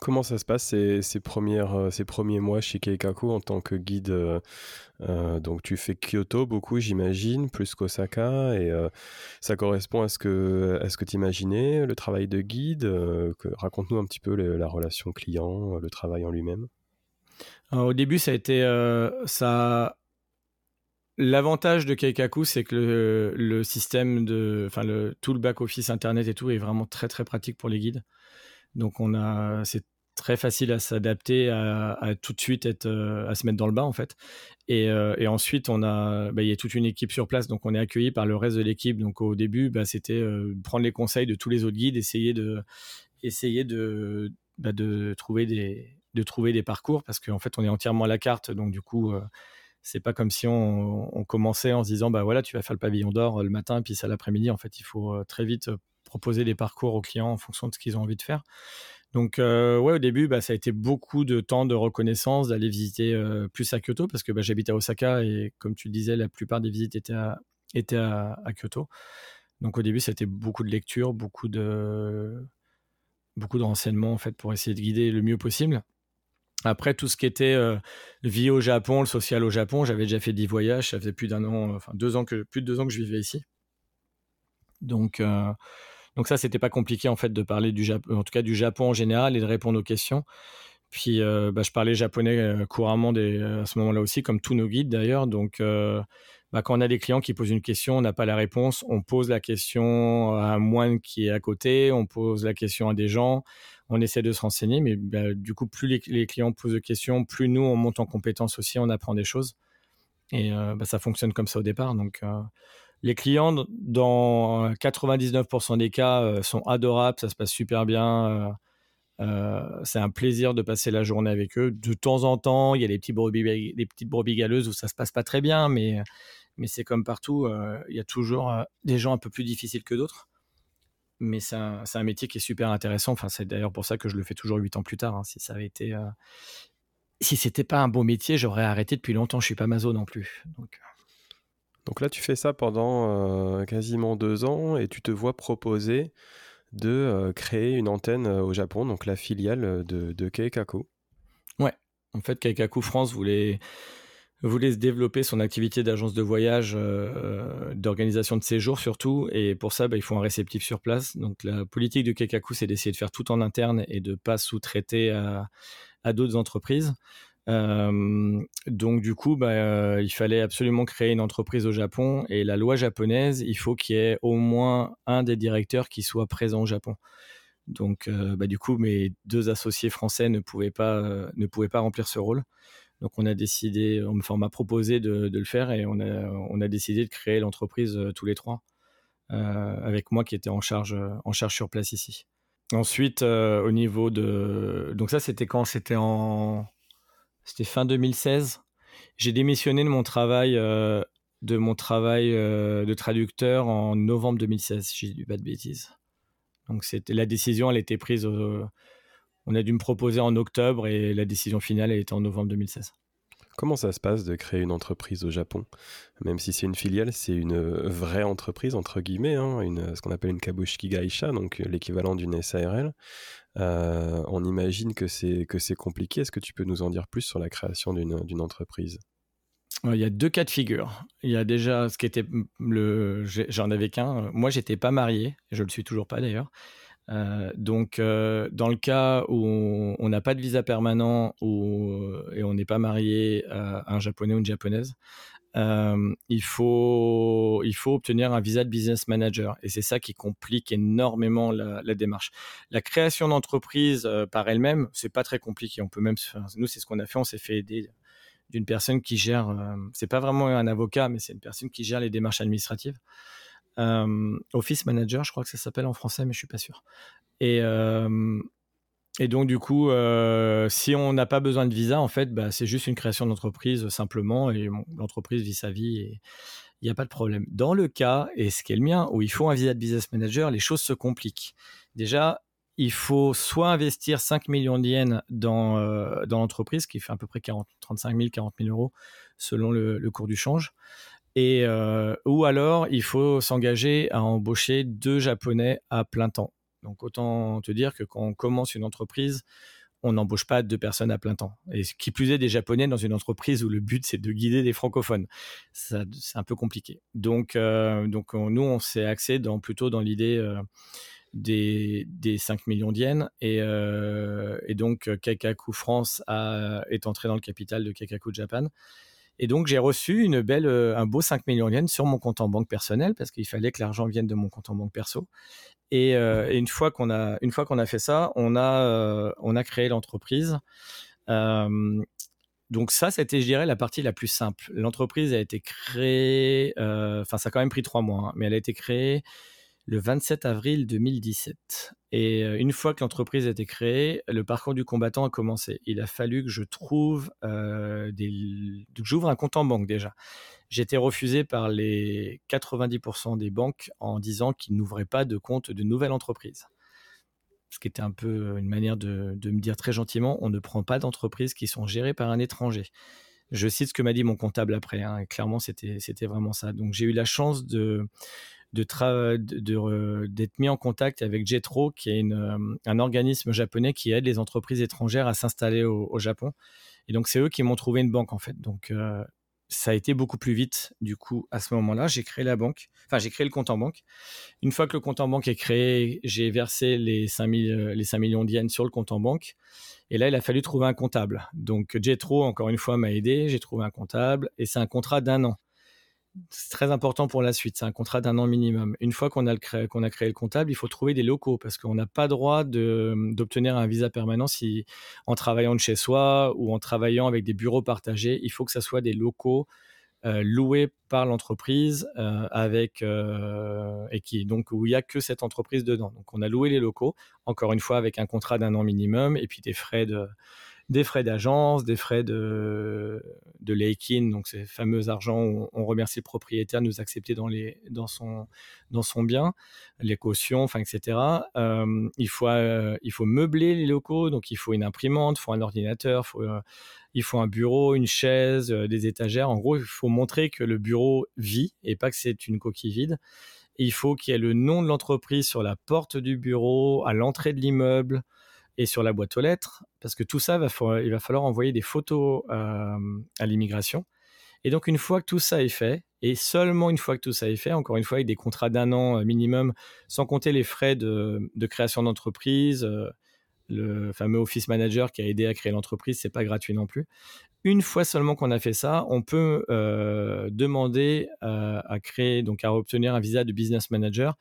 Comment ça se passe ces, ces, premières, ces premiers mois chez Keikaku en tant que guide euh, euh, donc tu fais Kyoto beaucoup j'imagine, plus qu'Osaka, et euh, ça correspond à ce que, à ce que tu imaginais, le travail de guide euh, que, raconte-nous un petit peu le, la relation client, le travail en lui-même. Alors, au début ça a été euh, ça... L'avantage de Keikaku, c'est que le, le système de, enfin le tout le back office internet et tout est vraiment très très pratique pour les guides. Donc on a, c'est très facile à s'adapter, à, à tout de suite être, à se mettre dans le bain en fait. Et, euh, et ensuite on a, bah, il y a toute une équipe sur place, donc on est accueilli par le reste de l'équipe. Donc au début, bah, c'était euh, prendre les conseils de tous les autres guides, essayer de, essayer de, bah, de trouver des, de trouver des parcours parce qu'en fait on est entièrement à la carte. Donc du coup euh, c'est pas comme si on, on commençait en se disant bah voilà tu vas faire le pavillon d'or le matin puis ça l'après-midi. En fait il faut très vite proposer des parcours aux clients en fonction de ce qu'ils ont envie de faire. Donc euh, ouais au début bah, ça a été beaucoup de temps de reconnaissance d'aller visiter euh, plus à Kyoto parce que bah, j'habite à Osaka et comme tu le disais la plupart des visites étaient à, étaient à, à Kyoto. Donc au début ça a été beaucoup de lectures, beaucoup de, beaucoup de renseignements en fait pour essayer de guider le mieux possible. Après, tout ce qui était euh, vie au Japon, le social au Japon, j'avais déjà fait dix voyages, ça faisait plus d'un an, enfin deux ans que, plus de deux ans que je vivais ici. Donc, euh, donc ça, c'était pas compliqué en fait de parler du Japon, en tout cas du Japon en général et de répondre aux questions. Puis, euh, bah, je parlais japonais euh, couramment des, à ce moment-là aussi, comme tous nos guides d'ailleurs. Donc, euh, bah, quand on a des clients qui posent une question, on n'a pas la réponse, on pose la question à un moine qui est à côté, on pose la question à des gens. On essaie de se renseigner, mais bah, du coup, plus les, les clients posent de questions, plus nous, on monte en compétences aussi, on apprend des choses. Et euh, bah, ça fonctionne comme ça au départ. Donc, euh, les clients, dans quatre-vingt-dix-neuf pour cent des cas, euh, sont adorables, ça se passe super bien. Euh, euh, c'est un plaisir de passer la journée avec eux. De temps en temps, il y a des, petits brebis, des petites brebis galeuses où ça ne se passe pas très bien, mais, mais c'est comme partout. Euh, il y a toujours euh, des gens un peu plus difficiles que d'autres. Mais c'est un, c'est un métier qui est super intéressant. Enfin, c'est d'ailleurs pour ça que je le fais toujours huit ans plus tard. Hein. Si ça avait été, euh... si c'était pas un beau métier, j'aurais arrêté depuis longtemps. Je suis pas maso non plus. Donc... Donc là, tu fais ça pendant euh, quasiment deux ans et tu te vois proposer de euh, créer une antenne euh, au Japon, donc la filiale de, de Keikaku. Ouais, en fait, Keikaku France voulait, voulait se développer son activité d'agence de voyage, euh, d'organisation de séjour surtout, et pour ça, bah, il faut un réceptif sur place. Donc la politique de Keikaku, c'est d'essayer de faire tout en interne et de ne pas sous-traiter à, à d'autres entreprises. Euh, donc du coup bah, euh, il fallait absolument créer une entreprise au Japon, et la loi japonaise, il faut qu'il y ait au moins un des directeurs qui soit présent au Japon. Donc euh, bah, du coup mes deux associés français ne pouvaient pas, euh, ne pouvaient pas remplir ce rôle, donc on a décidé, on, enfin, on m'a proposé de, de le faire, et on a, on a décidé de créer l'entreprise euh, tous les trois, euh, avec moi qui était en charge, euh, en charge sur place ici. Ensuite euh, au niveau de... donc ça c'était quand c'était en... C'était fin deux mille seize. J'ai démissionné de mon travail, euh, de, mon travail euh, de traducteur en novembre deux mille seize. J'ai dit pas de bêtises. Donc c'était, la décision, elle était prise. Euh, on a dû me proposer en octobre, et la décision finale, elle était en novembre deux mille seize. Comment ça se passe de créer une entreprise au Japon ? Même si c'est une filiale, c'est une vraie entreprise, entre guillemets, hein, une, ce qu'on appelle une kabushiki gaisha, donc l'équivalent d'une S A R L. Euh, on imagine que c'est, que c'est compliqué. Est-ce que tu peux nous en dire plus sur la création d'une, d'une entreprise ? Il y a deux cas de figure. Il y a déjà ce qui était... le, j'en avais qu'un. Moi, j'étais pas marié. Je le suis toujours pas, d'ailleurs. Euh, donc, euh, dans le cas où on n'a pas de visa permanent ou, et on n'est pas marié à un Japonais ou une Japonaise, euh, il faut, il faut obtenir un visa de business manager. Et c'est ça qui complique énormément la, la démarche. La création d'entreprise euh, par elle-même, c'est pas très compliqué. On peut même, nous, c'est ce qu'on a fait. On s'est fait aider d'une personne qui gère. Euh, c'est pas vraiment un avocat, mais c'est une personne qui gère les démarches administratives. Euh, office manager, je crois que ça s'appelle en français, mais je suis pas sûr. Et, euh, et donc du coup, euh, si on n'a pas besoin de visa, en fait, bah, c'est juste une création d'entreprise simplement, et bon, l'entreprise vit sa vie et il n'y a pas de problème. Dans le cas, et ce qui est le mien, où il faut un visa de business manager, les choses se compliquent. Déjà, il faut soit investir cinq millions de yens dans, euh, dans l'entreprise, qui fait à peu près quarante, trente-cinq mille, quarante mille euros selon le, le cours du change. Et euh, ou alors, il faut s'engager à embaucher deux Japonais à plein temps. Donc, autant te dire que quand on commence une entreprise, on n'embauche pas deux personnes à plein temps. Et qui plus est, des Japonais dans une entreprise où le but, c'est de guider des francophones. Ça, c'est un peu compliqué. Donc, euh, donc on, nous, on s'est axé dans, plutôt dans l'idée euh, des, des cinq millions de yens. Et, euh, et donc, Keikaku France a, est entré dans le capital de Keikaku Japan. Et donc, j'ai reçu une belle, un beau cinq millions de yens sur mon compte en banque personnel, parce qu'il fallait que l'argent vienne de mon compte en banque perso. Et, euh, et une fois qu'on a, une fois qu'on a fait ça, on a, euh, on a créé l'entreprise. Euh, donc ça, c'était, je dirais, la partie la plus simple. L'entreprise a été créée, euh, enfin, ça a quand même pris trois mois, hein, mais elle a été créée le vingt-sept avril deux mille dix-sept. Et une fois que l'entreprise a été créée, le parcours du combattant a commencé. Il a fallu que je trouve, euh, des... que j'ouvre un compte en banque déjà. J'ai été refusé par les quatre-vingt-dix pour cent des banques en disant qu'ils n'ouvraient pas de compte de nouvelle entreprise. Ce qui était un peu une manière de, de me dire très gentiment, on ne prend pas d'entreprises qui sont gérées par un étranger. Je cite ce que m'a dit mon comptable après, hein, et clairement, c'était, c'était vraiment ça. Donc, j'ai eu la chance de... De tra- de, de, d'être mis en contact avec Jetro, qui est une, un organisme japonais qui aide les entreprises étrangères à s'installer au, au Japon. Et donc, c'est eux qui m'ont trouvé une banque, en fait. Donc, euh, ça a été beaucoup plus vite. Du coup, à ce moment-là, j'ai créé la banque. Enfin, j'ai créé le compte en banque. Une fois que le compte en banque est créé, j'ai versé les cinq millions de yens sur le compte en banque. Et là, il a fallu trouver un comptable. Donc, Jetro, encore une fois, m'a aidé. J'ai trouvé un comptable. Et c'est un contrat d'un an. C'est très important pour la suite, c'est un contrat d'un an minimum. Une fois qu'on a, le cré... qu'on a créé le comptable, il faut trouver des locaux, parce qu'on n'a pas droit de... d'obtenir un visa permanent si... en travaillant de chez soi ou en travaillant avec des bureaux partagés. Il faut que ça soit des locaux euh, loués par l'entreprise euh, avec, euh, et qui... Donc, où il n'y a que cette entreprise dedans. Donc on a loué les locaux, encore une fois avec un contrat d'un an minimum, et puis des frais de... des frais d'agence, des frais de, de leikin, donc ces fameux argent où on remercie le propriétaire de nous accepter dans, les, dans, son, dans son bien, les cautions, enfin, et cetera. Euh, il, faut, euh, il faut meubler les locaux, donc il faut une imprimante, il faut un ordinateur, il faut, euh, il faut un bureau, une chaise, euh, des étagères. En gros, il faut montrer que le bureau vit et pas que c'est une coquille vide. Il faut qu'il y ait le nom de l'entreprise sur la porte du bureau, à l'entrée de l'immeuble et sur la boîte aux lettres, parce que tout ça, va falloir, il va falloir envoyer des photos euh, à l'immigration. Et donc, une fois que tout ça est fait, et seulement une fois que tout ça est fait, encore une fois, avec des contrats d'un an minimum, sans compter les frais de, de création d'entreprise, euh, le fameux office manager qui a aidé à créer l'entreprise, c'est pas gratuit non plus. Une fois seulement qu'on a fait ça, on peut euh, demander euh, à créer, donc à obtenir un visa de business manager.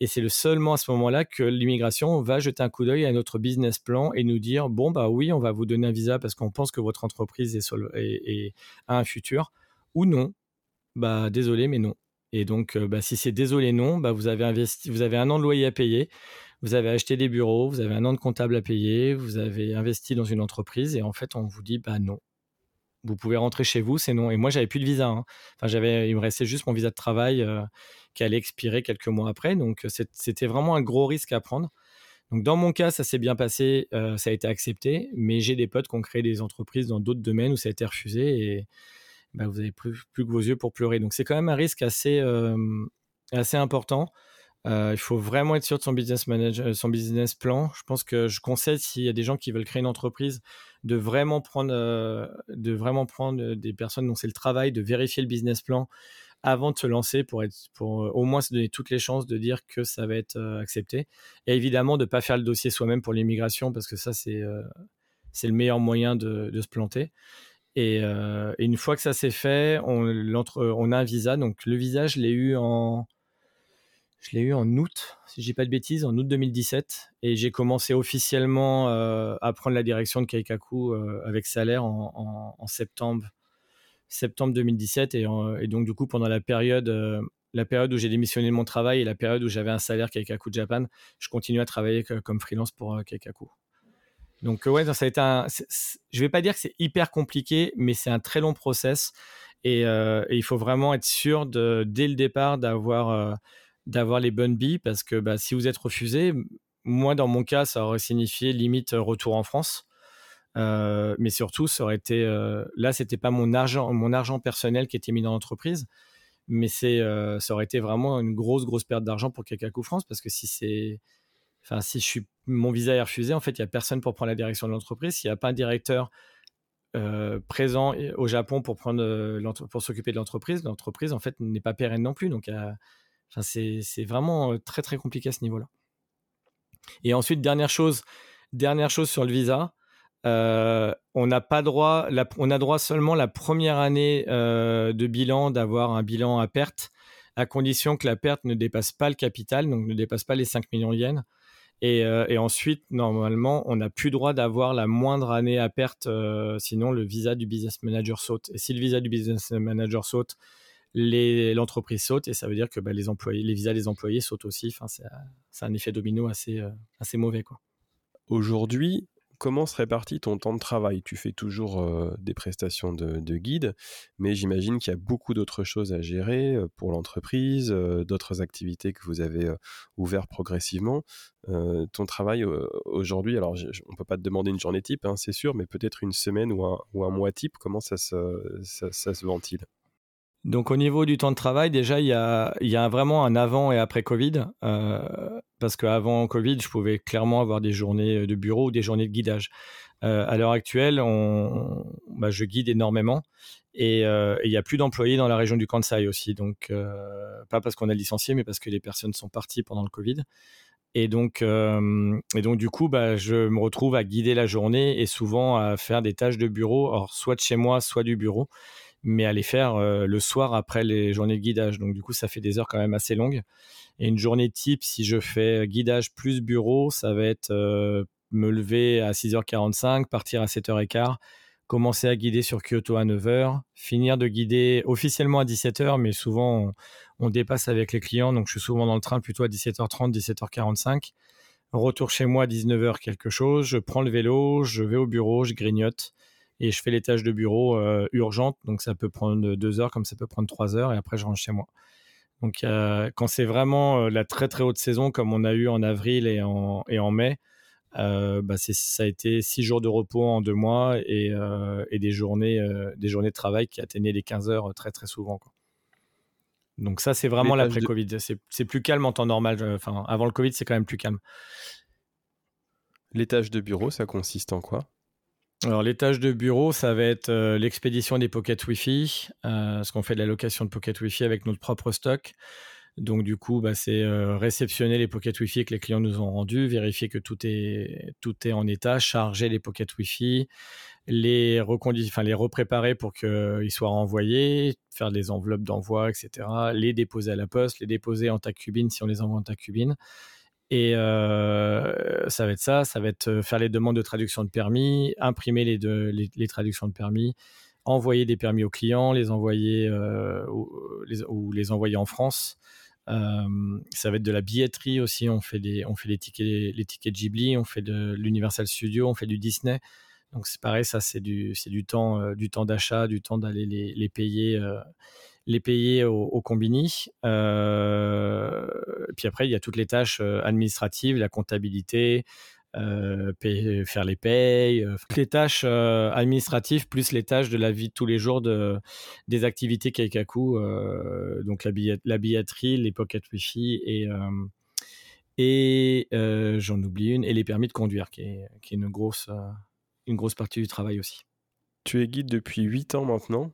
Et c'est le seulement à ce moment-là que l'immigration va jeter un coup d'œil à notre business plan et nous dire « Bon, bah oui, on va vous donner un visa parce qu'on pense que votre entreprise est sur le, est, est, a un futur. » Ou non. Bah désolé, mais non. Et donc, bah, si c'est désolé, non, bah, vous avez investi, vous avez un an de loyer à payer. Vous avez acheté des bureaux, vous avez un an de comptable à payer, vous avez investi dans une entreprise et en fait, on vous dit bah non. Vous pouvez rentrer chez vous, c'est non. Et moi, j'avais plus de visa. Hein. Enfin, j'avais, il me restait juste mon visa de travail euh, qui allait expirer quelques mois après. Donc, c'était vraiment un gros risque à prendre. Donc, dans mon cas, ça s'est bien passé, euh, ça a été accepté. Mais j'ai des potes qui ont créé des entreprises dans d'autres domaines où ça a été refusé et bah, vous n'avez plus, plus que vos yeux pour pleurer. Donc, c'est quand même un risque assez, euh, assez important. Euh, il faut vraiment être sûr de son business manager, son business plan. Je pense que je conseille, s'il y a des gens qui veulent créer une entreprise, de vraiment prendre, euh, de vraiment prendre des personnes dont c'est le travail de vérifier le business plan avant de se lancer pour, être, pour euh, au moins se donner toutes les chances de dire que ça va être euh, accepté. Et évidemment, de ne pas faire le dossier soi-même pour l'immigration parce que ça, c'est, euh, c'est le meilleur moyen de, de se planter. Et, euh, et une fois que ça c'est fait, on, on a un visa. Donc, le visa, je l'ai eu en... Je l'ai eu en août, si je dis pas de bêtises, en août deux mille dix-sept. Et j'ai commencé officiellement euh, à prendre la direction de Keikaku euh, avec salaire en, en, en septembre, septembre deux mille dix-sept. Et, en, et donc, du coup, pendant la période, euh, la période où j'ai démissionné de mon travail et la période où j'avais un salaire Keikaku Japan, je continuais à travailler que, comme freelance pour euh, Keikaku. Donc, euh, ouais, ça a été un. C'est, c'est, je vais pas dire que c'est hyper compliqué, mais c'est un très long process. Et, euh, et il faut vraiment être sûr, de, dès le départ, d'avoir. Euh, d'avoir les bonnes billes parce que bah, si vous êtes refusé, moi dans mon cas ça aurait signifié limite retour en France, euh, mais surtout ça aurait été euh, là c'était pas mon argent mon argent personnel qui était mis dans l'entreprise, mais c'est euh, ça aurait été vraiment une grosse grosse perte d'argent pour Keikaku France parce que si c'est enfin si je suis mon visa est refusé, en fait il y a personne pour prendre la direction de l'entreprise, s'il y a pas un directeur Euh, présent au Japon pour prendre pour s'occuper de l'entreprise, l'entreprise en fait n'est pas pérenne non plus, donc il y a Enfin, c'est, c'est vraiment très, très compliqué à ce niveau-là. Et ensuite, dernière chose, dernière chose sur le visa, euh, on n'a pas droit, la, on a droit seulement la première année euh, de bilan d'avoir un bilan à perte, à condition que la perte ne dépasse pas le capital, donc ne dépasse pas les cinq millions de yens. Et, euh, et ensuite, normalement, on n'a plus droit d'avoir la moindre année à perte, euh, sinon le visa du business manager saute. Et si le visa du business manager saute, Les, l'entreprise saute et ça veut dire que bah, les, employés, les visas des employés sautent aussi. Enfin, c'est, c'est un effet domino assez, euh, assez mauvais, quoi. Aujourd'hui, comment se répartit ton temps de travail ? Tu fais toujours euh, des prestations de, de guide, mais j'imagine qu'il y a beaucoup d'autres choses à gérer euh, pour l'entreprise, euh, d'autres activités que vous avez euh, ouvertes progressivement. Euh, ton travail euh, aujourd'hui, alors j- on ne peut pas te demander une journée type, hein, c'est sûr, mais peut-être une semaine ou un, ou un mois type, comment ça se, ça, ça se ventile ? Donc, au niveau du temps de travail, déjà, il y a, il y a vraiment un avant et après Covid. Euh, parce qu'avant Covid, je pouvais clairement avoir des journées de bureau ou des journées de guidage. Euh, à l'heure actuelle, on, bah, je guide énormément. Et euh, il n'y a plus d'employés dans la région du Kansai aussi. Donc, euh, pas parce qu'on a licencié, mais parce que les personnes sont parties pendant le Covid. Et donc, euh, et donc du coup, bah, je me retrouve à guider la journée et souvent à faire des tâches de bureau, alors, soit de chez moi, soit du bureau, mais à les faire euh, le soir après les journées de guidage. Donc, du coup, ça fait des heures quand même assez longues. Et une journée type, si je fais guidage plus bureau, ça va être euh, me lever à six heures quarante-cinq, partir à sept heures quinze, commencer à guider sur Kyoto à neuf heures, finir de guider officiellement à dix-sept heures, mais souvent, on, on dépasse avec les clients. Donc, je suis souvent dans le train plutôt à dix-sept heures trente, dix-sept heures quarante-cinq. Retour chez moi à dix-neuf heures quelque chose, je prends le vélo, je vais au bureau, je grignote et je fais les tâches de bureau euh, urgentes. Donc, ça peut prendre deux heures comme ça peut prendre trois heures et après, je rentre chez moi. Donc, euh, quand c'est vraiment euh, la très, très haute saison comme on a eu en avril et en, et en mai, euh, bah, c'est, ça a été six jours de repos en deux mois et, euh, et des, journées, euh, des journées de travail qui atteignaient les quinze heures très, très souvent, quoi. Donc ça, c'est vraiment l'après-Covid. De... C'est, c'est plus calme en temps normal. Enfin, avant le Covid, c'est quand même plus calme. Les tâches de bureau, ça consiste en quoi ? Alors, les tâches de bureau, ça va être euh, l'expédition des pockets Wi-Fi, euh, parce qu'on fait de la location de pockets Wi-Fi avec notre propre stock. Donc, du coup, bah, c'est euh, réceptionner les pockets Wi-Fi que les clients nous ont rendus, vérifier que tout est, tout est en état, charger les pockets Wi-Fi, les, recondi- enfin, les repréparer pour qu'ils soient renvoyés, faire des enveloppes d'envoi, et cetera, les déposer à la poste, les déposer en tag cubine si on les envoie en tag cubine. Et euh, ça va être ça, ça va être faire les demandes de traduction de permis, imprimer les, deux, les, les traductions de permis, envoyer des permis aux clients, les envoyer euh, ou, les, ou les envoyer en France. Euh, ça va être de la billetterie aussi, on fait des, on fait les tickets, les tickets Ghibli, on fait de l'Universal Studios, on fait du Disney. Donc c'est pareil, ça c'est du, c'est du temps, euh, du temps d'achat, du temps d'aller les, les payer, euh, les payer au, au combini. Euh, puis après il y a toutes les tâches administratives, la comptabilité. Euh, paye, faire les payes, euh, les tâches euh, administratives plus les tâches de la vie de tous les jours de, des activités Keikaku, euh, donc la, billet, la billetterie, les pockets Wi-Fi et, euh, et euh, j'en oublie une, et les permis de conduire qui est, qui est une, grosse, euh, une grosse partie du travail aussi. Tu es guide depuis huit ans maintenant,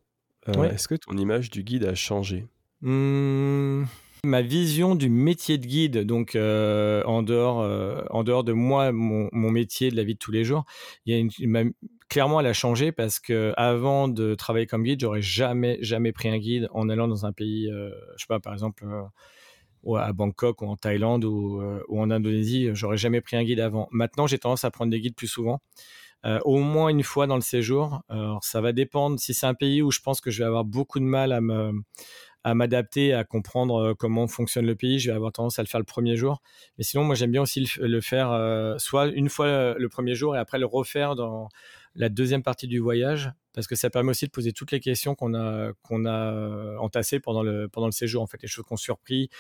euh, ouais. Est-ce que ton image du guide a changé ? Hum... Ma vision du métier de guide, donc euh, en, dehors, euh, en dehors de moi, mon, mon métier de la vie de tous les jours, il y a une, une, clairement elle a changé parce qu'avant de travailler comme guide, j'aurais jamais, jamais pris un guide en allant dans un pays, euh, je sais pas, par exemple euh, à Bangkok ou en Thaïlande ou, euh, ou en Indonésie, j'aurais jamais pris un guide avant. Maintenant, j'ai tendance à prendre des guides plus souvent. Euh, au moins une fois dans le séjour. Alors, ça va dépendre. Si c'est un pays où je pense que je vais avoir beaucoup de mal à, me, à m'adapter, à comprendre comment fonctionne le pays, je vais avoir tendance à le faire le premier jour. Mais sinon, moi, j'aime bien aussi le, le faire euh, soit une fois le premier jour et après le refaire dans la deuxième partie du voyage, parce que ça permet aussi de poser toutes les questions qu'on a, qu'on a entassées pendant le, pendant le séjour. En fait, les choses qu'on surpris,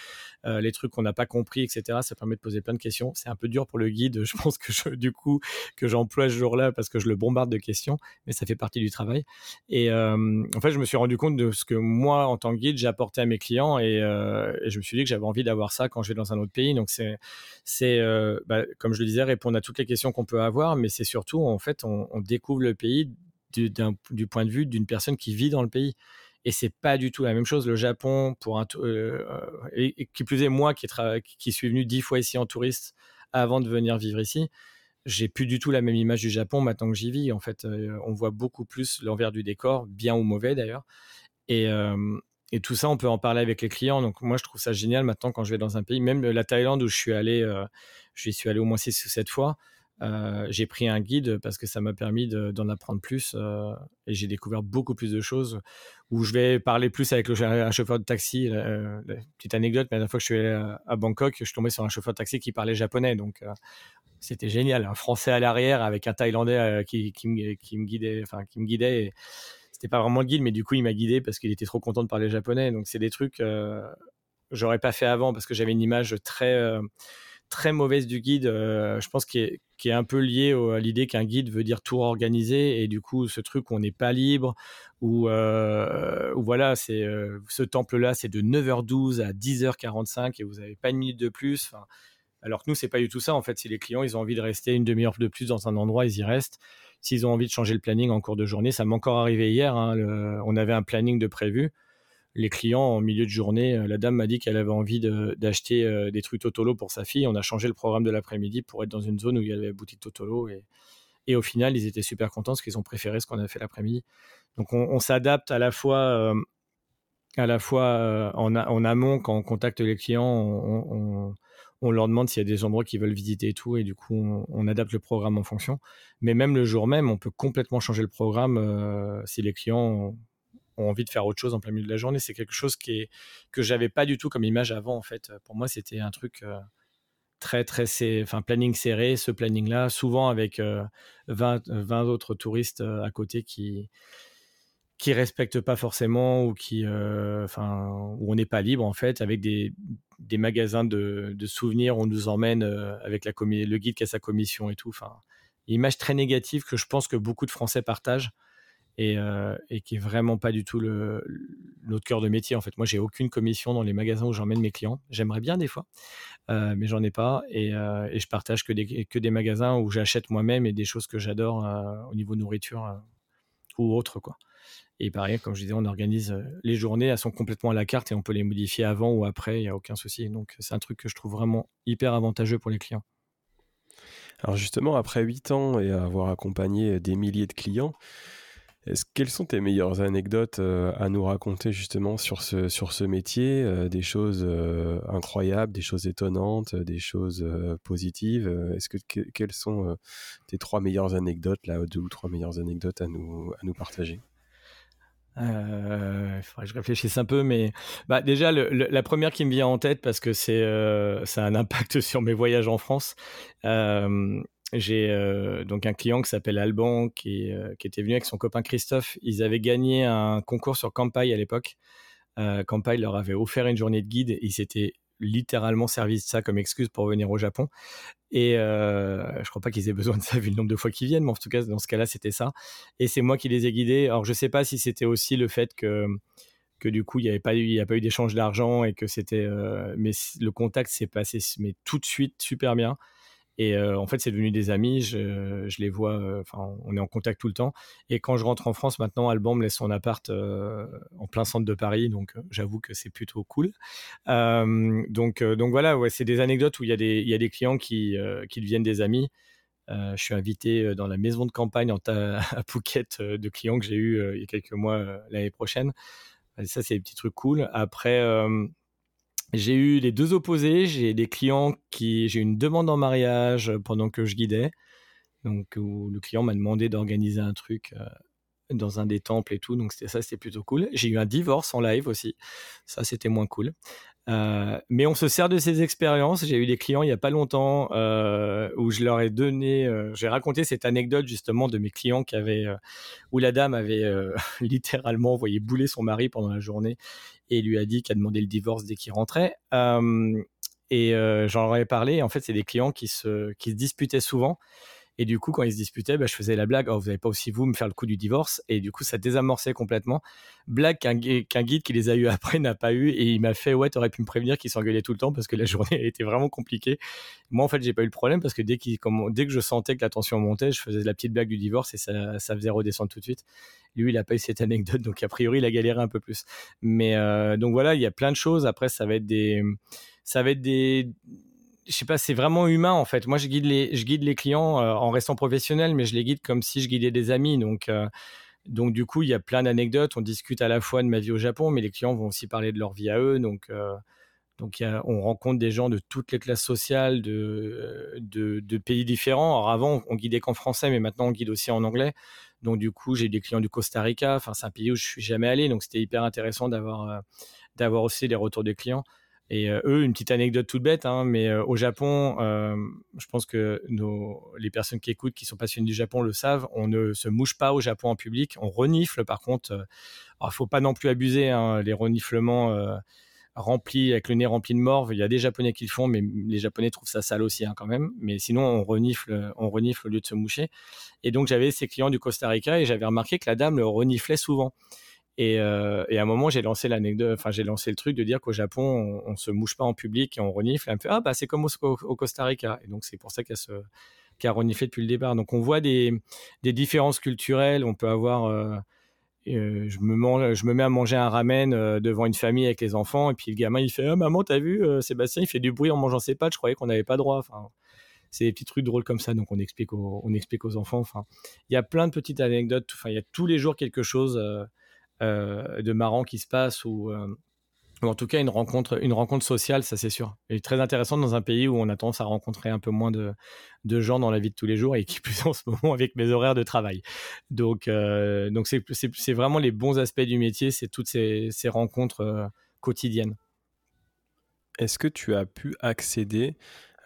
euh, les trucs qu'on n'a pas compris, et cetera. Ça permet de poser plein de questions. C'est un peu dur pour le guide. Je pense que je, du coup, que j'emploie ce jour-là parce que je le bombarde de questions, mais ça fait partie du travail. Et euh, en fait, je me suis rendu compte de ce que moi, en tant que guide, j'apportais à mes clients et, euh, et je me suis dit que j'avais envie d'avoir ça quand je vais dans un autre pays. Donc, c'est, c'est euh, bah, comme je le disais, répondre à toutes les questions qu'on peut avoir, mais c'est surtout, en fait, on, on découvre le pays du, d'un, du point de vue d'une personne qui vit dans le pays. Et c'est pas du tout la même chose. Le Japon, pour un, euh, et, et qui plus est moi, qui, tra- qui suis venu dix fois ici en touriste avant de venir vivre ici, j'ai plus du tout la même image du Japon maintenant que j'y vis. En fait, euh, on voit beaucoup plus l'envers du décor, bien ou mauvais d'ailleurs. Et, euh, et tout ça, on peut en parler avec les clients. Donc moi, je trouve ça génial maintenant quand je vais dans un pays. Même la Thaïlande où je suis allé, euh, j'y suis allé au moins six ou sept fois. Euh, j'ai pris un guide parce que ça m'a permis de, d'en apprendre plus euh, et j'ai découvert beaucoup plus de choses où je vais parler plus avec le, un chauffeur de taxi. Euh, petite anecdote, mais la dernière fois que je suis allé à, à Bangkok, je suis tombé sur un chauffeur de taxi qui parlait japonais. Donc euh, c'était génial, un Français à l'arrière avec un Thaïlandais euh, qui, qui, me, qui me guidait. Enfin, qui me guidait et c'était pas vraiment le guide, mais du coup, il m'a guidé parce qu'il était trop content de parler japonais. Donc c'est des trucs euh, j'aurais pas fait avant parce que j'avais une image très... Euh, très mauvaise du guide, euh, je pense, qui est, qui est un peu liée au, à l'idée qu'un guide veut dire tout organiser, et du coup, ce truc où on n'est pas libre, où, euh, où voilà, c'est, euh, ce temple-là, c'est de neuf heures douze à dix heures quarante-cinq et vous n'avez pas une minute de plus. Alors que nous, ce n'est pas du tout ça. En fait, si les clients ils ont envie de rester une demi-heure de plus dans un endroit, ils y restent. S'ils ont envie de changer le planning en cours de journée, ça m'est encore arrivé hier. Hein, le, on avait un planning de prévu. Les clients, en milieu de journée, la dame m'a dit qu'elle avait envie de, d'acheter des trucs Totolo pour sa fille. On a changé le programme de l'après-midi pour être dans une zone où il y avait la boutique Totolo. Et, et au final, ils étaient super contents parce qu'ils ont préféré ce qu'on a fait l'après-midi. Donc, on, on s'adapte à la fois, euh, à la fois euh, en, en amont, quand on contacte les clients, on, on, on leur demande s'il y a des endroits qu'ils veulent visiter et tout. Et du coup, on, on adapte le programme en fonction. Mais même le jour même, on peut complètement changer le programme euh, si les clients... ont envie de faire autre chose en plein milieu de la journée. C'est quelque chose qui est, que je n'avais pas du tout comme image avant, en fait. Pour moi, c'était un truc euh, très très serré, enfin planning serré, ce planning là souvent avec euh, vingt autres touristes euh, à côté qui qui respectent pas forcément ou qui enfin euh, où on n'est pas libre en fait, avec des des magasins de de souvenirs où on nous emmène euh, avec la commi- le guide qui a sa commission et tout, enfin image très négative que je pense que beaucoup de Français partagent et euh, et qui est vraiment pas du tout le, le notre cœur de métier en fait. Moi, j'ai aucune commission dans les magasins où j'emmène mes clients. J'aimerais bien des fois, euh, mais j'en ai pas et euh, et je partage que des que des magasins où j'achète moi-même et des choses que j'adore euh, au niveau nourriture euh, ou autre quoi. Et pareil, comme je disais, on organise les journées, elles sont complètement à la carte et on peut les modifier avant ou après, il n'y a aucun souci. Donc, c'est un truc que je trouve vraiment hyper avantageux pour les clients. Alors justement, après huit ans et avoir accompagné des milliers de clients, est-ce, quelles sont tes meilleures anecdotes à nous raconter justement sur ce, sur ce métier? Des choses incroyables, des choses étonnantes, des choses positives. Est-ce que, que quelles sont tes trois meilleures anecdotes, là, deux ou trois meilleures anecdotes à nous, à nous partager? Euh, il faudrait que je réfléchisse un peu, mais bah, déjà le, le, la première qui me vient en tête parce que c'est euh, ça a un impact sur mes voyages en France. Euh, j'ai euh, donc un client qui s'appelle Alban qui, euh, qui était venu avec son copain Christophe. Ils avaient gagné un concours sur Kampai à l'époque. Euh, Kampai leur avait offert une journée de guide. Et ils s'étaient littéralement servi de ça comme excuse pour venir au Japon. Et euh, je crois pas qu'ils aient besoin de ça vu le nombre de fois qu'ils viennent, mais en tout cas dans ce cas-là c'était ça. Et c'est moi qui les ai guidés. Alors je sais pas si c'était aussi le fait que que du coup il y avait pas eu il y a pas eu d'échange d'argent et que c'était euh, mais le contact s'est passé mais tout de suite super bien. Et euh, en fait c'est devenu des amis. Je, je les vois. Enfin euh, on est en contact tout le temps. Et quand je rentre en France maintenant, Alban me laisse son appart euh, en plein centre de Paris. Donc j'avoue que c'est plutôt cool. Euh, donc euh, donc voilà, ouais, c'est des anecdotes où il y a des il y a des clients qui euh, qui deviennent des amis. Euh, je suis invité dans la maison de campagne en ta- à Phuket euh, de clients que j'ai eu euh, il y a quelques mois euh, l'année prochaine. Et ça c'est des petits trucs cool. Après euh, j'ai eu les deux opposés. J'ai des clients qui... J'ai eu une demande en mariage pendant que je guidais. Donc, où le client m'a demandé d'organiser un truc dans un des temples et tout. Donc, c'était ça, c'était plutôt cool. J'ai eu un divorce en live aussi. Ça, c'était moins cool. Euh, mais on se sert de ces expériences. J'ai eu des clients il n'y a pas longtemps euh, où je leur ai donné... Euh, j'ai raconté cette anecdote, justement, de mes clients qui avaient... Euh, où la dame avait euh, littéralement envoyé bouler son mari pendant la journée. Et lui a dit qu'il a demandé le divorce dès qu'il rentrait. Euh, et euh, j'en aurais parlé. En fait, c'est des clients qui se, qui se disputaient souvent. Et du coup, quand ils se disputaient, bah, je faisais la blague. Oh, vous n'allez pas aussi, vous, me faire le coup du divorce. Et du coup, ça désamorçait complètement. Blague qu'un, qu'un guide qui les a eu après n'a pas eu. Et il m'a fait, ouais, t'aurais pu me prévenir qu'ils s'engueulaient tout le temps parce que la journée était vraiment compliquée. Moi, en fait, j'ai pas eu le problème parce que dès, qu'il, comme, dès que je sentais que la tension montait, je faisais la petite blague du divorce et ça, ça faisait redescendre tout de suite. Lui, il n'a pas eu cette anecdote. Donc, a priori, il a galéré un peu plus. Mais euh, donc voilà, il y a plein de choses. Après, ça va être des... Ça va être des... Je sais pas, c'est vraiment humain en fait. Moi, je guide les, je guide les clients euh, en restant professionnel, mais je les guide comme si je guidais des amis. Donc, euh, donc du coup, il y a plein d'anecdotes. On discute à la fois de ma vie au Japon, mais les clients vont aussi parler de leur vie à eux. Donc, euh, donc y a, on rencontre des gens de toutes les classes sociales, de, de, de pays différents. Alors avant, on guidait qu'en français, mais maintenant, on guide aussi en anglais. Donc du coup, j'ai des clients du Costa Rica. Enfin, c'est un pays où je suis jamais allé, donc c'était hyper intéressant d'avoir, euh, d'avoir aussi les retours des clients. Et euh, eux, une petite anecdote toute bête, hein, mais euh, au Japon, euh, je pense que nos, les personnes qui écoutent, qui sont passionnées du Japon le savent, on ne se mouche pas au Japon en public, on renifle par contre. Euh, alors, il ne faut pas non plus abuser, hein, les reniflements euh, remplis, avec le nez rempli de morve, il y a des Japonais qui le font, mais les Japonais trouvent ça sale aussi hein, quand même. Mais sinon, on renifle, on renifle au lieu de se moucher. Et donc, j'avais ces clients du Costa Rica et j'avais remarqué que la dame le reniflait souvent. Et, euh, et à un moment, j'ai lancé l'anecdote, enfin, j'ai lancé le truc de dire qu'au Japon, on, on se mouche pas en public et on renifle. Et elle me fait, ah, bah, c'est comme au, au Costa Rica. Et donc, c'est pour ça qu'elle se, qu'elle a reniflé depuis le départ. Donc, on voit des, des différences culturelles. On peut avoir, euh, euh, je me mange, je me mets à manger un ramen euh, devant une famille avec les enfants. Et puis, le gamin, il fait, ah, maman, t'as vu, euh, Sébastien, il fait du bruit en mangeant ses pâtes. Je croyais qu'on n'avait pas droit. Enfin, c'est des petits trucs drôles comme ça. Donc, on explique aux, on explique aux enfants. Enfin, il y a plein de petites anecdotes. Enfin, il y a tous les jours quelque chose. Euh, Euh, de marrant qui se passe ou, euh, ou en tout cas une rencontre, une rencontre sociale, ça c'est sûr, et très intéressant dans un pays où on a tendance à rencontrer un peu moins de, de gens dans la vie de tous les jours et qui plus en ce moment avec mes horaires de travail. Donc, euh, donc c'est, c'est, c'est vraiment les bons aspects du métier, c'est toutes ces, ces rencontres euh, quotidiennes. Est-ce que tu as pu accéder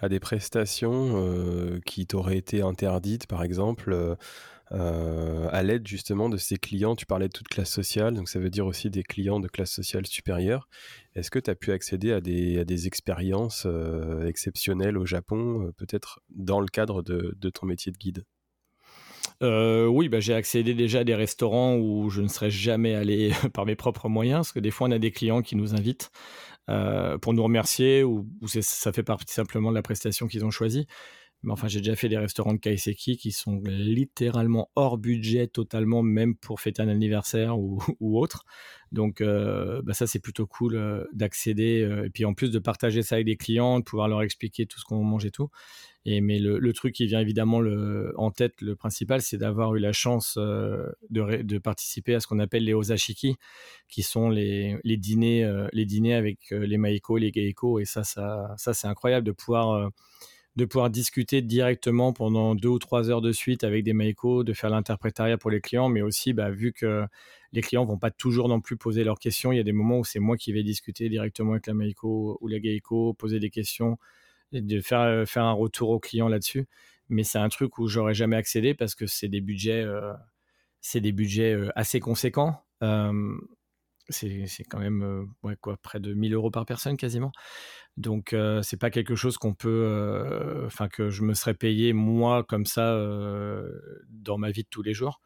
à des prestations euh, qui t'auraient été interdites, par exemple, euh, euh, à l'aide justement de ces clients. Tu parlais de toute classe sociale, donc ça veut dire aussi des clients de classe sociale supérieure. Est-ce que tu as pu accéder à des, à des expériences euh, exceptionnelles au Japon, euh, peut-être dans le cadre de, de ton métier de guide ? Euh, oui, bah, j'ai accédé déjà à des restaurants où je ne serais jamais allé par mes propres moyens, parce que des fois on a des clients qui nous invitent euh, pour nous remercier, ou, ou c'est, ça fait partie simplement de la prestation qu'ils ont choisie. Mais enfin, j'ai déjà fait des restaurants de kaiseki qui sont littéralement hors budget totalement, même pour fêter un anniversaire ou, ou autre. Donc euh, bah, ça, c'est plutôt cool euh, d'accéder, euh, et puis en plus de partager ça avec des clients, de pouvoir leur expliquer tout ce qu'on mange et tout. Et, mais le, le truc qui vient évidemment le, en tête, le principal, c'est d'avoir eu la chance euh, de, ré, de participer à ce qu'on appelle les Ozashiki, qui sont les, les, dîners, euh, les dîners avec euh, les Maeko, les Geiko. Et ça, ça, ça c'est incroyable de pouvoir, euh, de pouvoir discuter directement pendant deux ou trois heures de suite avec des Maeko, de faire l'interprétariat pour les clients. Mais aussi, bah, vu que les clients ne vont pas toujours non plus poser leurs questions, il y a des moments où c'est moi qui vais discuter directement avec la Maeko ou la Geiko, poser des questions, de faire, faire un retour aux clients là-dessus. Mais c'est un truc où j'aurais jamais accédé parce que c'est des budgets, euh, c'est des budgets euh, assez conséquents. Euh, c'est, c'est quand même euh, ouais, quoi, près de mille euros par personne quasiment. Donc, euh, c'est pas quelque chose qu'on peut... Enfin, euh, que je me serais payé, moi, comme ça, euh, dans ma vie de tous les jours.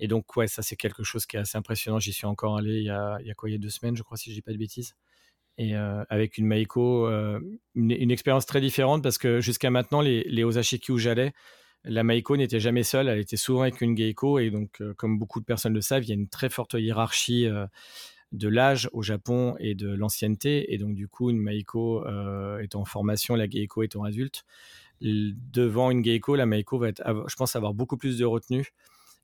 Et donc, ouais, ça, c'est quelque chose qui est assez impressionnant. J'y suis encore allé il y a, il y a quoi, il y a deux semaines, je crois, si je dis pas de bêtises. Et euh, avec une Maeko, euh, une, une expérience très différente, parce que jusqu'à maintenant, les, les Ozashiki où j'allais, la Maeko n'était jamais seule, elle était souvent avec une Geiko. Et donc, euh, comme beaucoup de personnes le savent, il y a une très forte hiérarchie euh, de l'âge au Japon et de l'ancienneté. Et donc, du coup, une Maeko euh, étant en formation, la Geiko étant adulte, devant une Geiko, la Maeko va, être, je pense, avoir beaucoup plus de retenue.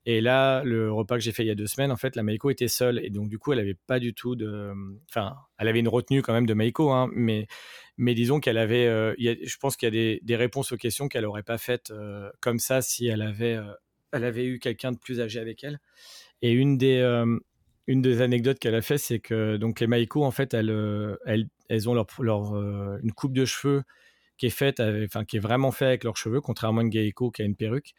Et là, le repas que j'ai fait il y a deux semaines, en fait, la Maeko était seule. Et donc, du coup, elle avait pas du tout de... Enfin, elle avait une retenue quand même de Maeko, hein, mais, mais disons qu'elle avait... Euh, y a, je pense qu'il y a des, des réponses aux questions qu'elle n'aurait pas faites euh, comme ça si elle avait, euh, elle avait eu quelqu'un de plus âgé avec elle. Et une des, euh, une des anecdotes qu'elle a fait, c'est que donc, les Maeko, en fait, elles, elles, elles ont leur, leur, euh, une coupe de cheveux qui est, faite avec, enfin, qui est vraiment faite avec leurs cheveux, contrairement à une Geiko qui a une perruque.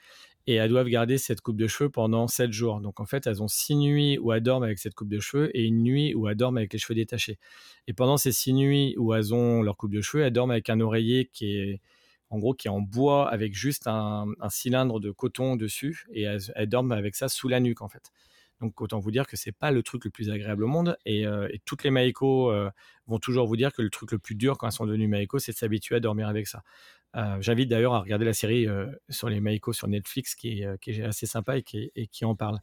Et elles doivent garder cette coupe de cheveux pendant sept jours. Donc, en fait, elles ont six nuits où elles dorment avec cette coupe de cheveux et une nuit où elles dorment avec les cheveux détachés. Et pendant ces six nuits où elles ont leur coupe de cheveux, elles dorment avec un oreiller qui est en, gros, qui est en bois avec juste un, un cylindre de coton dessus. Et elles, elles dorment avec ça sous la nuque, en fait. Donc, autant vous dire que ce n'est pas le truc le plus agréable au monde. Et, euh, et toutes les Maeko euh, vont toujours vous dire que le truc le plus dur quand elles sont devenues Maeko, c'est de s'habituer à dormir avec ça. Euh, j'invite d'ailleurs à regarder la série euh, sur les Maeko sur Netflix qui est, euh, qui est assez sympa et qui, et qui en parle.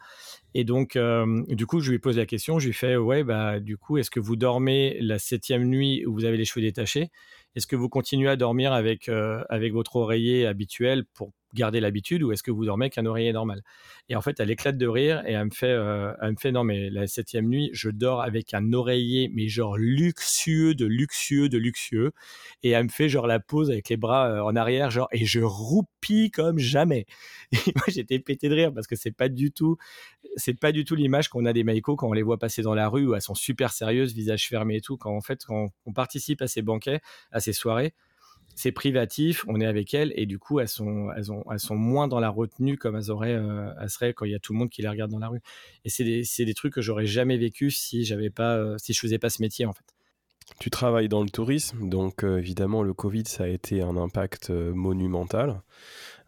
Et donc, euh, du coup, je lui pose la question, je lui fais « Ouais, bah, du coup, est-ce que vous dormez la septième nuit où vous avez les cheveux détachés ? Est-ce que vous continuez à dormir avec, euh, avec votre oreiller habituel pour garder l'habitude ou est-ce que vous dormez avec un oreiller normal ?» Et en fait, elle éclate de rire et elle me fait, euh, elle me fait « Non, mais la septième nuit, je dors avec un oreiller, mais genre luxueux, de luxueux, de luxueux. » Et elle me fait genre la pose avec les bras euh, en arrière, genre « Et je roupille comme jamais. » Et moi, j'étais pété de rire parce que c'est pas du tout... c'est pas du tout l'image qu'on a des Maeko quand on les voit passer dans la rue, où elles sont super sérieuses, visage fermé et tout. Quand en fait, quand on participe à ces banquets, à ces soirées, c'est privatif, on est avec elles et du coup, elles sont, elles ont, elles sont moins dans la retenue comme elles auraient, euh, elles seraient quand il y a tout le monde qui les regarde dans la rue. Et c'est des, c'est des trucs que j'aurais jamais vécu si j'avais pas, euh, si je faisais pas ce métier en fait. Tu travailles dans le tourisme, donc euh, évidemment le Covid ça a été un impact euh, monumental.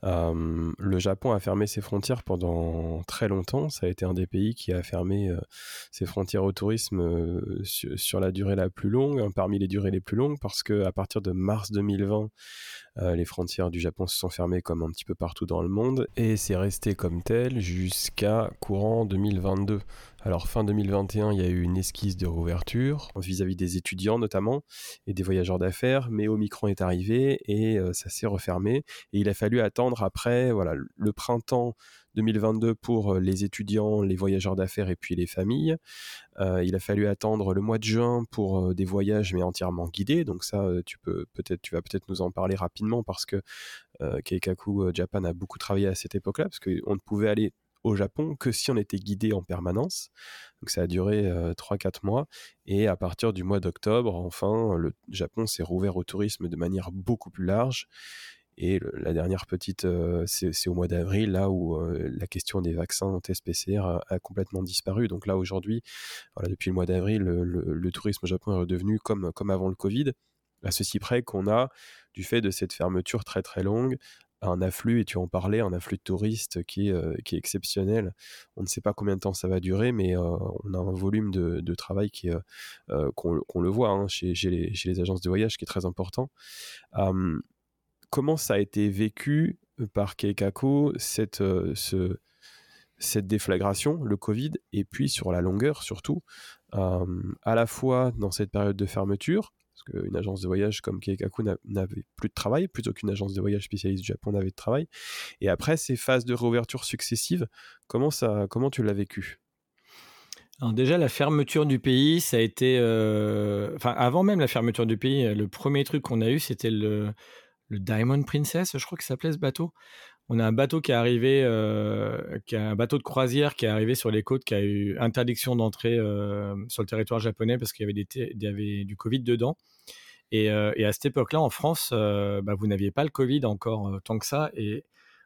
Euh, le Japon a fermé ses frontières pendant très longtemps, ça a été un des pays qui a fermé euh, ses frontières au tourisme euh, su, sur la durée la plus longue, hein, parmi les durées les plus longues, parce qu'à partir de mars deux mille vingt, euh, les frontières du Japon se sont fermées comme un petit peu partout dans le monde, et c'est resté comme tel jusqu'à courant deux mille vingt-deux. Alors fin deux mille vingt et un, il y a eu une esquisse de réouverture, vis-à-vis des étudiants notamment, et des voyageurs d'affaires, mais Omicron est arrivé, et euh, ça s'est refermé, et il a fallu attendre après voilà, le printemps deux mille vingt-deux pour les étudiants, les voyageurs d'affaires et puis les familles. Euh, il a fallu attendre le mois de juin pour des voyages mais entièrement guidés. Donc ça, tu, peux, peut-être, tu vas peut-être nous en parler rapidement parce que euh, Keikaku Japan a beaucoup travaillé à cette époque-là parce qu'on ne pouvait aller au Japon que si on était guidé en permanence. Donc ça a duré euh, trois à quatre mois et à partir du mois d'octobre, enfin, le Japon s'est rouvert au tourisme de manière beaucoup plus large. Et le, la dernière petite, euh, c'est, c'est au mois d'avril, là où euh, la question des vaccins test P C R a, a complètement disparu. Donc là, aujourd'hui, voilà, depuis le mois d'avril, le, le, le tourisme au Japon est redevenu comme, comme avant le Covid, à ceci près qu'on a, du fait de cette fermeture très très longue, un afflux, et tu en parlais, un afflux de touristes qui est, euh, qui est exceptionnel. On ne sait pas combien de temps ça va durer, mais euh, on a un volume de, de travail qui, euh, qu'on, qu'on le voit hein, chez, chez, les, chez les agences de voyage, qui est très important. Euh, Comment ça a été vécu par Keikaku, cette, euh, ce, cette déflagration, le Covid, et puis sur la longueur surtout, euh, à la fois dans cette période de fermeture, parce qu'une agence de voyage comme Keikaku n'a, n'avait plus de travail, plutôt qu'une agence de voyage spécialiste du Japon n'avait de travail, et après ces phases de réouverture successives, comment, ça, comment tu l'as vécu ? Alors déjà, la fermeture du pays, ça a été... Euh... Enfin, avant même la fermeture du pays, le premier truc qu'on a eu, c'était le... le Diamond Princess, je crois que ça s'appelait ce bateau. On a un bateau qui est arrivé, euh, qui a un bateau de croisière qui est arrivé sur les côtes, qui a eu interdiction d'entrée euh, sur le territoire japonais parce qu'il y avait, des t- il y avait du Covid dedans. Et, euh, et à cette époque-là, en France, euh, bah, vous n'aviez pas le Covid encore euh, tant que ça. Et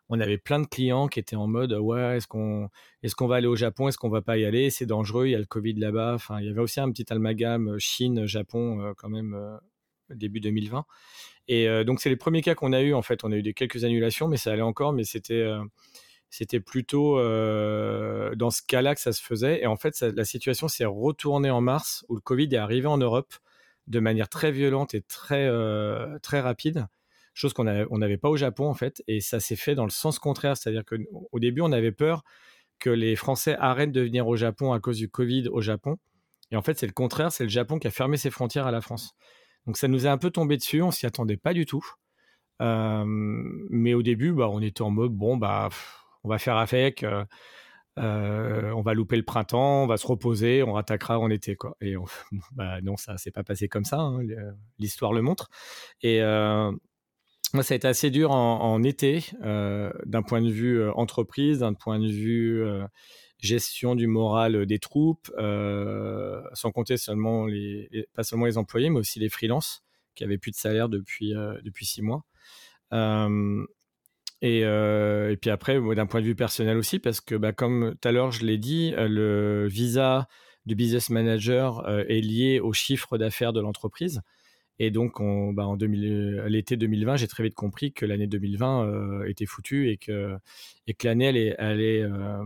on avait plein de clients qui étaient en mode « Ouais, est-ce qu'on, est-ce qu'on va aller au Japon? Est-ce qu'on va pas y aller? C'est dangereux, il y a le Covid là-bas. » Enfin, il y avait aussi un petit amalgame Chine, Japon, euh, quand même... Euh, début deux mille vingt. Et euh, donc, c'est les premiers cas qu'on a eu, en fait. On a eu des, quelques annulations, mais ça allait encore. Mais c'était, euh, c'était plutôt euh, dans ce cas-là que ça se faisait. Et en fait, ça, la situation s'est retournée en mars, où le Covid est arrivé en Europe de manière très violente et très, euh, très rapide. Chose qu'on n'avait pas au Japon, en fait. Et ça s'est fait dans le sens contraire. C'est-à-dire qu'au début, on avait peur que les Français arrêtent de venir au Japon à cause du Covid au Japon. Et en fait, c'est le contraire. C'est le Japon qui a fermé ses frontières à la France. Donc, ça nous a un peu tombé dessus, on ne s'y attendait pas du tout. Euh, mais au début, bah, on était en mode, bon, bah, pff, on va faire avec, euh, euh, on va louper le printemps, on va se reposer, on rattaquera en été, quoi. Et on, bah, non, ça ne s'est pas passé comme ça, hein, l'histoire le montre. Et euh, moi, ça a été assez dur en, en été, euh, d'un point de vue entreprise, d'un point de vue... Euh, gestion du moral des troupes, euh, sans compter seulement les, les, pas seulement les employés, mais aussi les freelances qui n'avaient plus de salaire depuis, euh, depuis six mois. Euh, et, euh, et puis après, d'un point de vue personnel aussi, parce que bah, comme tout à l'heure, je l'ai dit, le visa du business manager euh, est lié au chiffre d'affaires de l'entreprise. Et donc, on, bah, en deux mille, l'été deux mille vingt, j'ai très vite compris que l'année deux mille vingt euh, était foutue et que, et que l'année allait... allait euh,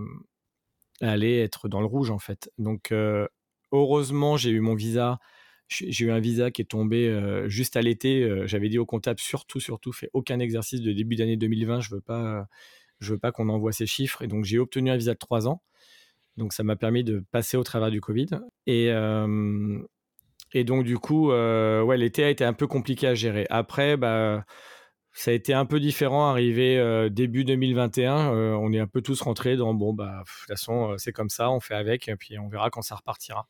aller être dans le rouge, en fait. Donc, euh, heureusement, j'ai eu mon visa. J'ai eu un visa qui est tombé euh, juste à l'été. Euh, j'avais dit au comptable, surtout, surtout, fais aucun exercice de début d'année deux mille vingt. Je veux pas, euh, je veux pas qu'on envoie ces chiffres. Et donc, j'ai obtenu un visa de trois ans. Donc, ça m'a permis de passer au travers du Covid. Et, euh, et donc, du coup, euh, ouais, l'été a été un peu compliqué à gérer. Après, bah... ça a été un peu différent, arrivé euh, début deux mille vingt et un, euh, on est un peu tous rentrés dans « bon, bah, de toute façon, euh, c'est comme ça, on fait avec, et puis on verra quand ça repartira ».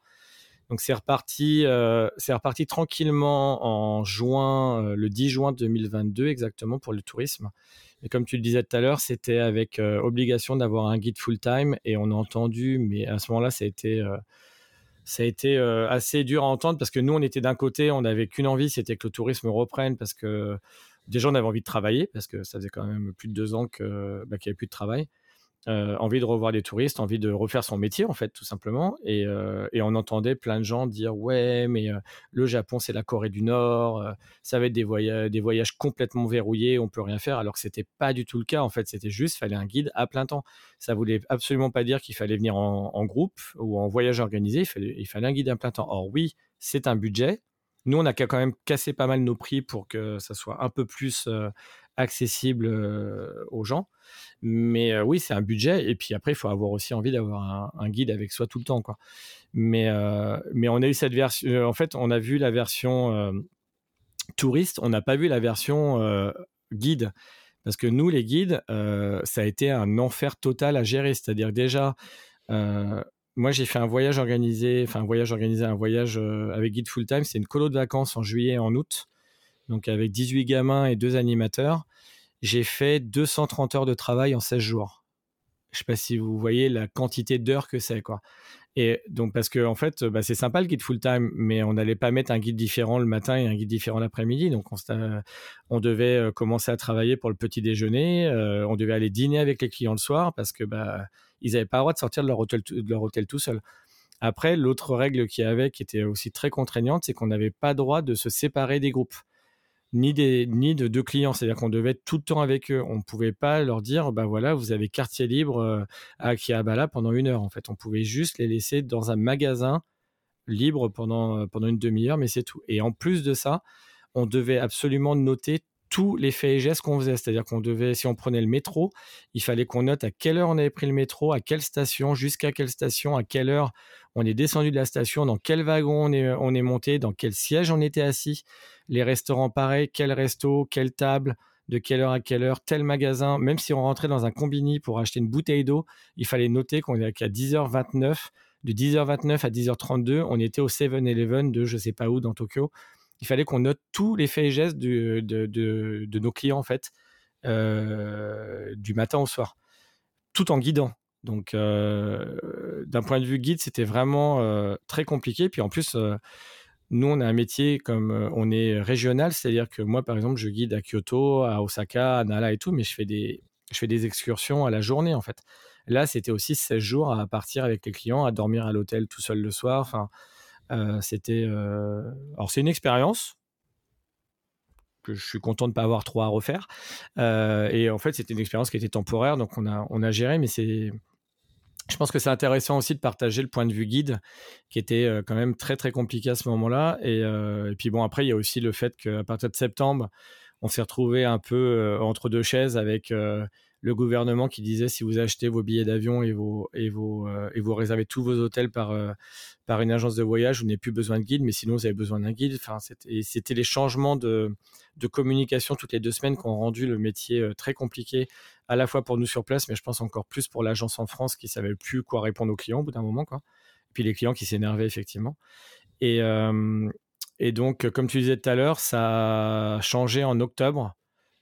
Donc, c'est reparti, euh, c'est reparti tranquillement en juin, euh, le dix juin deux mille vingt-deux exactement, pour le tourisme. Et comme tu le disais tout à l'heure, c'était avec euh, obligation d'avoir un guide full-time, et on a entendu, mais à ce moment-là, ça a été… Euh, Ça a été euh, assez dur à entendre parce que nous, on était d'un côté, on n'avait qu'une envie, c'était que le tourisme reprenne parce que déjà, on avait envie de travailler parce que ça faisait quand même plus de deux ans que, bah, qu'il n'y avait plus de travail. Euh, envie de revoir des touristes, envie de refaire son métier, en fait, tout simplement. Et, euh, et on entendait plein de gens dire « Ouais, mais euh, le Japon, c'est la Corée du Nord, euh, ça va être des, voy- des voyages complètement verrouillés, on ne peut rien faire », alors que ce n'était pas du tout le cas, en fait. C'était juste, il fallait un guide à plein temps. Ça ne voulait absolument pas dire qu'il fallait venir en, en groupe ou en voyage organisé, il fallait, il fallait un guide à plein temps. Or oui, c'est un budget. Nous, on a quand même cassé pas mal nos prix pour que ça soit un peu plus euh, accessible euh, aux gens. Mais euh, oui, c'est un budget. Et puis après, il faut avoir aussi envie d'avoir un, un guide avec soi tout le temps, quoi. Mais, euh, mais on a eu cette version... En fait, on a vu la version euh, touriste. On n'a pas vu la version euh, guide. Parce que nous, les guides, euh, ça a été un enfer total à gérer. C'est-à-dire déjà... Euh, Moi, j'ai fait un voyage organisé, enfin un voyage organisé, un voyage euh, avec guide full-time. C'est une colo de vacances en juillet et en août, donc avec dix-huit gamins et deux animateurs. J'ai fait deux cent trente heures de travail en seize jours. Je sais pas si vous voyez la quantité d'heures que c'est, quoi. Et donc, parce que, en fait, bah, c'est sympa le guide full-time, mais on n'allait pas mettre un guide différent le matin et un guide différent l'après-midi. Donc, on, on devait commencer à travailler pour le petit déjeuner. Euh, on devait aller dîner avec les clients le soir parce que, bah, ils n'avaient pas le droit de sortir de leur hôtel, de leur hôtel tout seul. Après, l'autre règle qu'il y avait, qui était aussi très contraignante, c'est qu'on n'avait pas le droit de se séparer des groupes, ni, des, ni de deux clients. C'est-à-dire qu'on devait être tout le temps avec eux. On ne pouvait pas leur dire, ben voilà, vous avez quartier libre à Akihabara pendant une heure. En fait, on pouvait juste les laisser dans un magasin libre pendant, pendant une demi-heure, mais c'est tout. Et en plus de ça, on devait absolument noter tous les faits et gestes qu'on faisait, c'est-à-dire qu'on devait, si on prenait le métro, il fallait qu'on note à quelle heure on avait pris le métro, à quelle station, jusqu'à quelle station, à quelle heure on est descendu de la station, dans quel wagon on est, on est monté, dans quel siège on était assis, les restaurants pareil, quel resto, quelle table, de quelle heure à quelle heure, tel magasin, même si on rentrait dans un combini pour acheter une bouteille d'eau, il fallait noter qu'on était qu'à dix heures vingt-neuf, de dix heures vingt-neuf à dix heures trente-deux, on était au seven eleven de je sais pas où dans Tokyo. Il fallait qu'on note tous les faits et gestes du, de, de, de nos clients, en fait, euh, du matin au soir, tout en guidant. Donc, euh, d'un point de vue guide, c'était vraiment euh, très compliqué. Puis en plus, euh, nous, on a un métier comme euh, on est régional, c'est-à-dire que moi, par exemple, je guide à Kyoto, à Osaka, à Nara et tout, mais je fais des, je fais des excursions à la journée, en fait. Là, c'était aussi seize jours à partir avec les clients, à dormir à l'hôtel tout seul le soir, enfin... Euh, c'était euh... alors c'est une expérience que je suis content de ne pas avoir trop à refaire euh, et en fait c'était une expérience qui était temporaire, donc on a, on a géré, mais c'est... je pense que c'est intéressant aussi de partager le point de vue guide qui était euh, quand même très très compliqué à ce moment-là, et, euh, et puis bon, après il y a aussi le fait qu'à partir de septembre on s'est retrouvé un peu euh, entre deux chaises avec euh, le gouvernement qui disait si vous achetez vos billets d'avion et, vos, et, vos, euh, et vous réservez tous vos hôtels par, euh, par une agence de voyage, vous n'avez plus besoin de guide, mais sinon vous avez besoin d'un guide. Enfin, c'était, c'était les changements de, de communication toutes les deux semaines qui ont rendu le métier euh, très compliqué, à la fois pour nous sur place, mais je pense encore plus pour l'agence en France qui ne savait plus quoi répondre aux clients au bout d'un moment, quoi. Et puis les clients qui s'énervaient effectivement. Et, euh, et donc, comme tu disais tout à l'heure, ça a changé en octobre.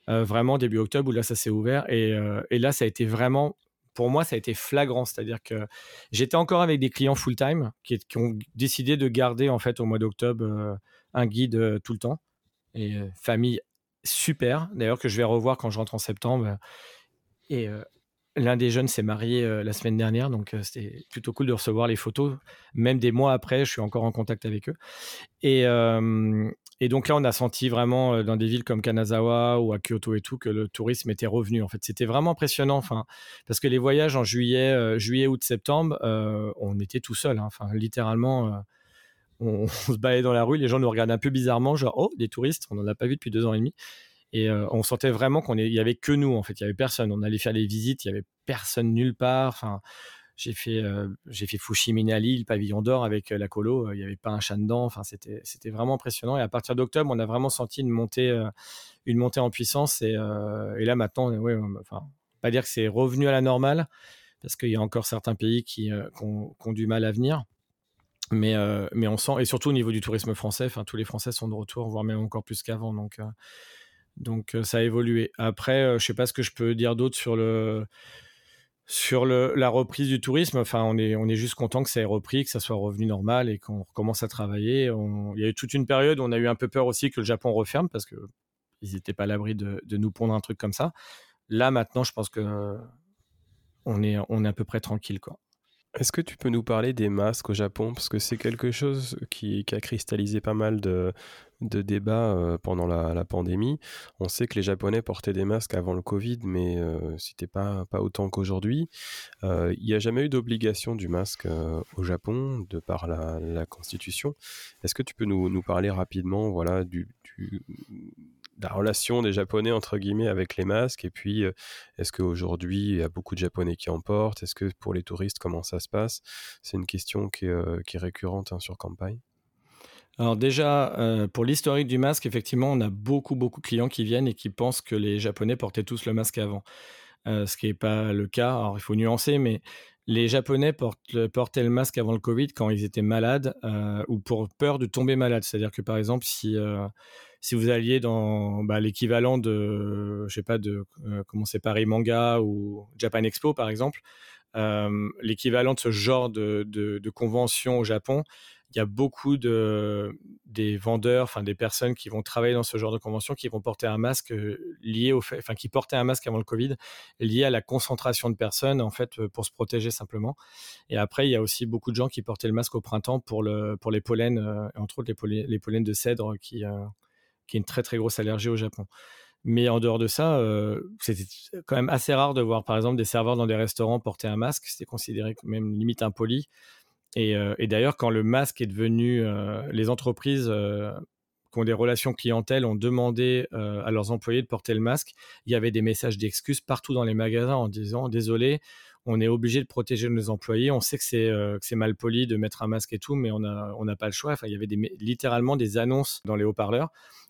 Euh, vraiment début octobre où là ça s'est ouvert, et, euh, et là ça a été vraiment, pour moi ça a été flagrant, c'est-à-dire que j'étais encore avec des clients full-time qui, qui ont décidé de garder en fait au mois d'octobre euh, un guide euh, tout le temps, et euh, famille super d'ailleurs que je vais revoir quand je rentre en septembre, et euh, l'un des jeunes s'est marié euh, la semaine dernière, donc euh, c'était plutôt cool de recevoir les photos, même des mois après je suis encore en contact avec eux, et euh, Et donc là, on a senti vraiment dans des villes comme Kanazawa ou à Kyoto et tout que le tourisme était revenu. En fait, c'était vraiment impressionnant. Enfin, parce que les voyages en juillet, euh, juillet, août, septembre, euh, on était tout seul. Hein. Enfin, littéralement, euh, on, on se baladait dans la rue. Les gens nous regardaient un peu bizarrement, genre oh, des touristes, on n'en a pas vu depuis deux ans et demi. Et euh, on sentait vraiment qu'on est, il y avait que nous. En fait, il y avait personne. On allait faire les visites, il y avait personne nulle part. Enfin. J'ai fait, euh, j'ai fait Fushimi à Lille, Pavillon d'Or avec euh, la colo. Il euh, n'y avait pas un chat dedans. Enfin, c'était, c'était vraiment impressionnant. Et à partir d'octobre, on a vraiment senti une montée, euh, une montée en puissance. Et, euh, et là, maintenant, ouais, enfin, pas dire que c'est revenu à la normale, parce qu'il y a encore certains pays qui, euh, qui, ont, qui ont du mal à venir. Mais, euh, mais on sent, et surtout au niveau du tourisme français, enfin, tous les Français sont de retour, voire même encore plus qu'avant. Donc, euh, donc euh, ça a évolué. Après, euh, je ne sais pas ce que je peux dire d'autre sur le... Sur le, la reprise du tourisme, enfin, on est, on est juste content que ça ait repris, que ça soit revenu normal et qu'on recommence à travailler. On, il y a eu toute une période où on a eu un peu peur aussi que le Japon referme parce qu'ils n'étaient pas à l'abri de, de nous pondre un truc comme ça. Là, maintenant, je pense qu'on est, on est à peu près tranquille, quoi. Est-ce que tu peux nous parler des masques au Japon ? Parce que c'est quelque chose qui, qui a cristallisé pas mal de, de débats euh, pendant la, la pandémie. On sait que les Japonais portaient des masques avant le Covid, mais euh, c'était pas, pas autant qu'aujourd'hui. Il euh, n'y a jamais eu d'obligation du masque euh, au Japon, de par la, la Constitution. Est-ce que tu peux nous, nous parler rapidement, voilà, du... du... la relation des Japonais, entre guillemets, avec les masques, et puis est-ce qu'aujourd'hui, il y a beaucoup de Japonais qui en portent ? Est-ce que pour les touristes, comment ça se passe ? C'est une question qui est, euh, qui est récurrente hein, sur Kampai. Alors déjà, euh, pour l'historique du masque, effectivement, on a beaucoup, beaucoup de clients qui viennent et qui pensent que les Japonais portaient tous le masque avant, euh, ce qui n'est pas le cas. Alors, il faut nuancer, mais les Japonais portent, portaient le masque avant le Covid quand ils étaient malades euh, ou pour peur de tomber malade. C'est-à-dire que, par exemple, si... Euh, si vous alliez dans bah, l'équivalent de, je sais pas, de euh, comment c'est Paris Manga ou Japan Expo par exemple, euh, l'équivalent de ce genre de, de, de convention au Japon, il y a beaucoup de des vendeurs, enfin des personnes qui vont travailler dans ce genre de convention, qui vont porter un masque lié au fait, enfin qui portaient un masque avant le Covid, lié à la concentration de personnes en fait pour se protéger simplement. Et après, il y a aussi beaucoup de gens qui portaient le masque au printemps pour le pour les pollens, euh, entre autres les, poly, les pollens de cèdre qui euh, qui est une très très grosse allergie au Japon. Mais en dehors de ça, euh, c'était quand même assez rare de voir par exemple des serveurs dans des restaurants porter un masque. C'était considéré même limite impoli. Et, euh, et d'ailleurs, quand le masque est devenu, euh, les entreprises euh, qui ont des relations clientèle ont demandé euh, à leurs employés de porter le masque, il y avait des messages d'excuses partout dans les magasins en disant « Désolé, on est obligé de protéger nos employés, on sait que c'est, euh, que c'est mal poli de mettre un masque et tout, mais on n'a on n'a pas le choix. » Enfin, il y avait des, littéralement des annonces dans les haut-parleurs,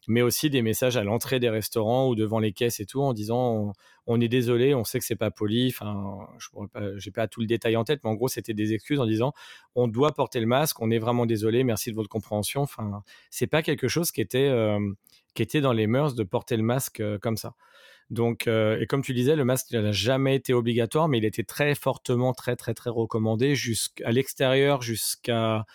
mais aussi des messages à l'entrée des restaurants ou devant les caisses et tout en disant « On est désolé, on sait que c'est pas poli. » Enfin, je pourrais pas, j'ai pas tout le détail en tête, mais en gros, c'était des excuses en disant « On doit porter le masque, on est vraiment désolé, merci de votre compréhension. » Enfin, c'est pas quelque chose qui était, euh, qui était dans les mœurs de porter le masque euh, comme ça. Donc, euh, et comme tu disais, le masque n'a jamais été obligatoire, mais il était très fortement, très, très, très recommandé jusqu'à l'extérieur, jusqu'à,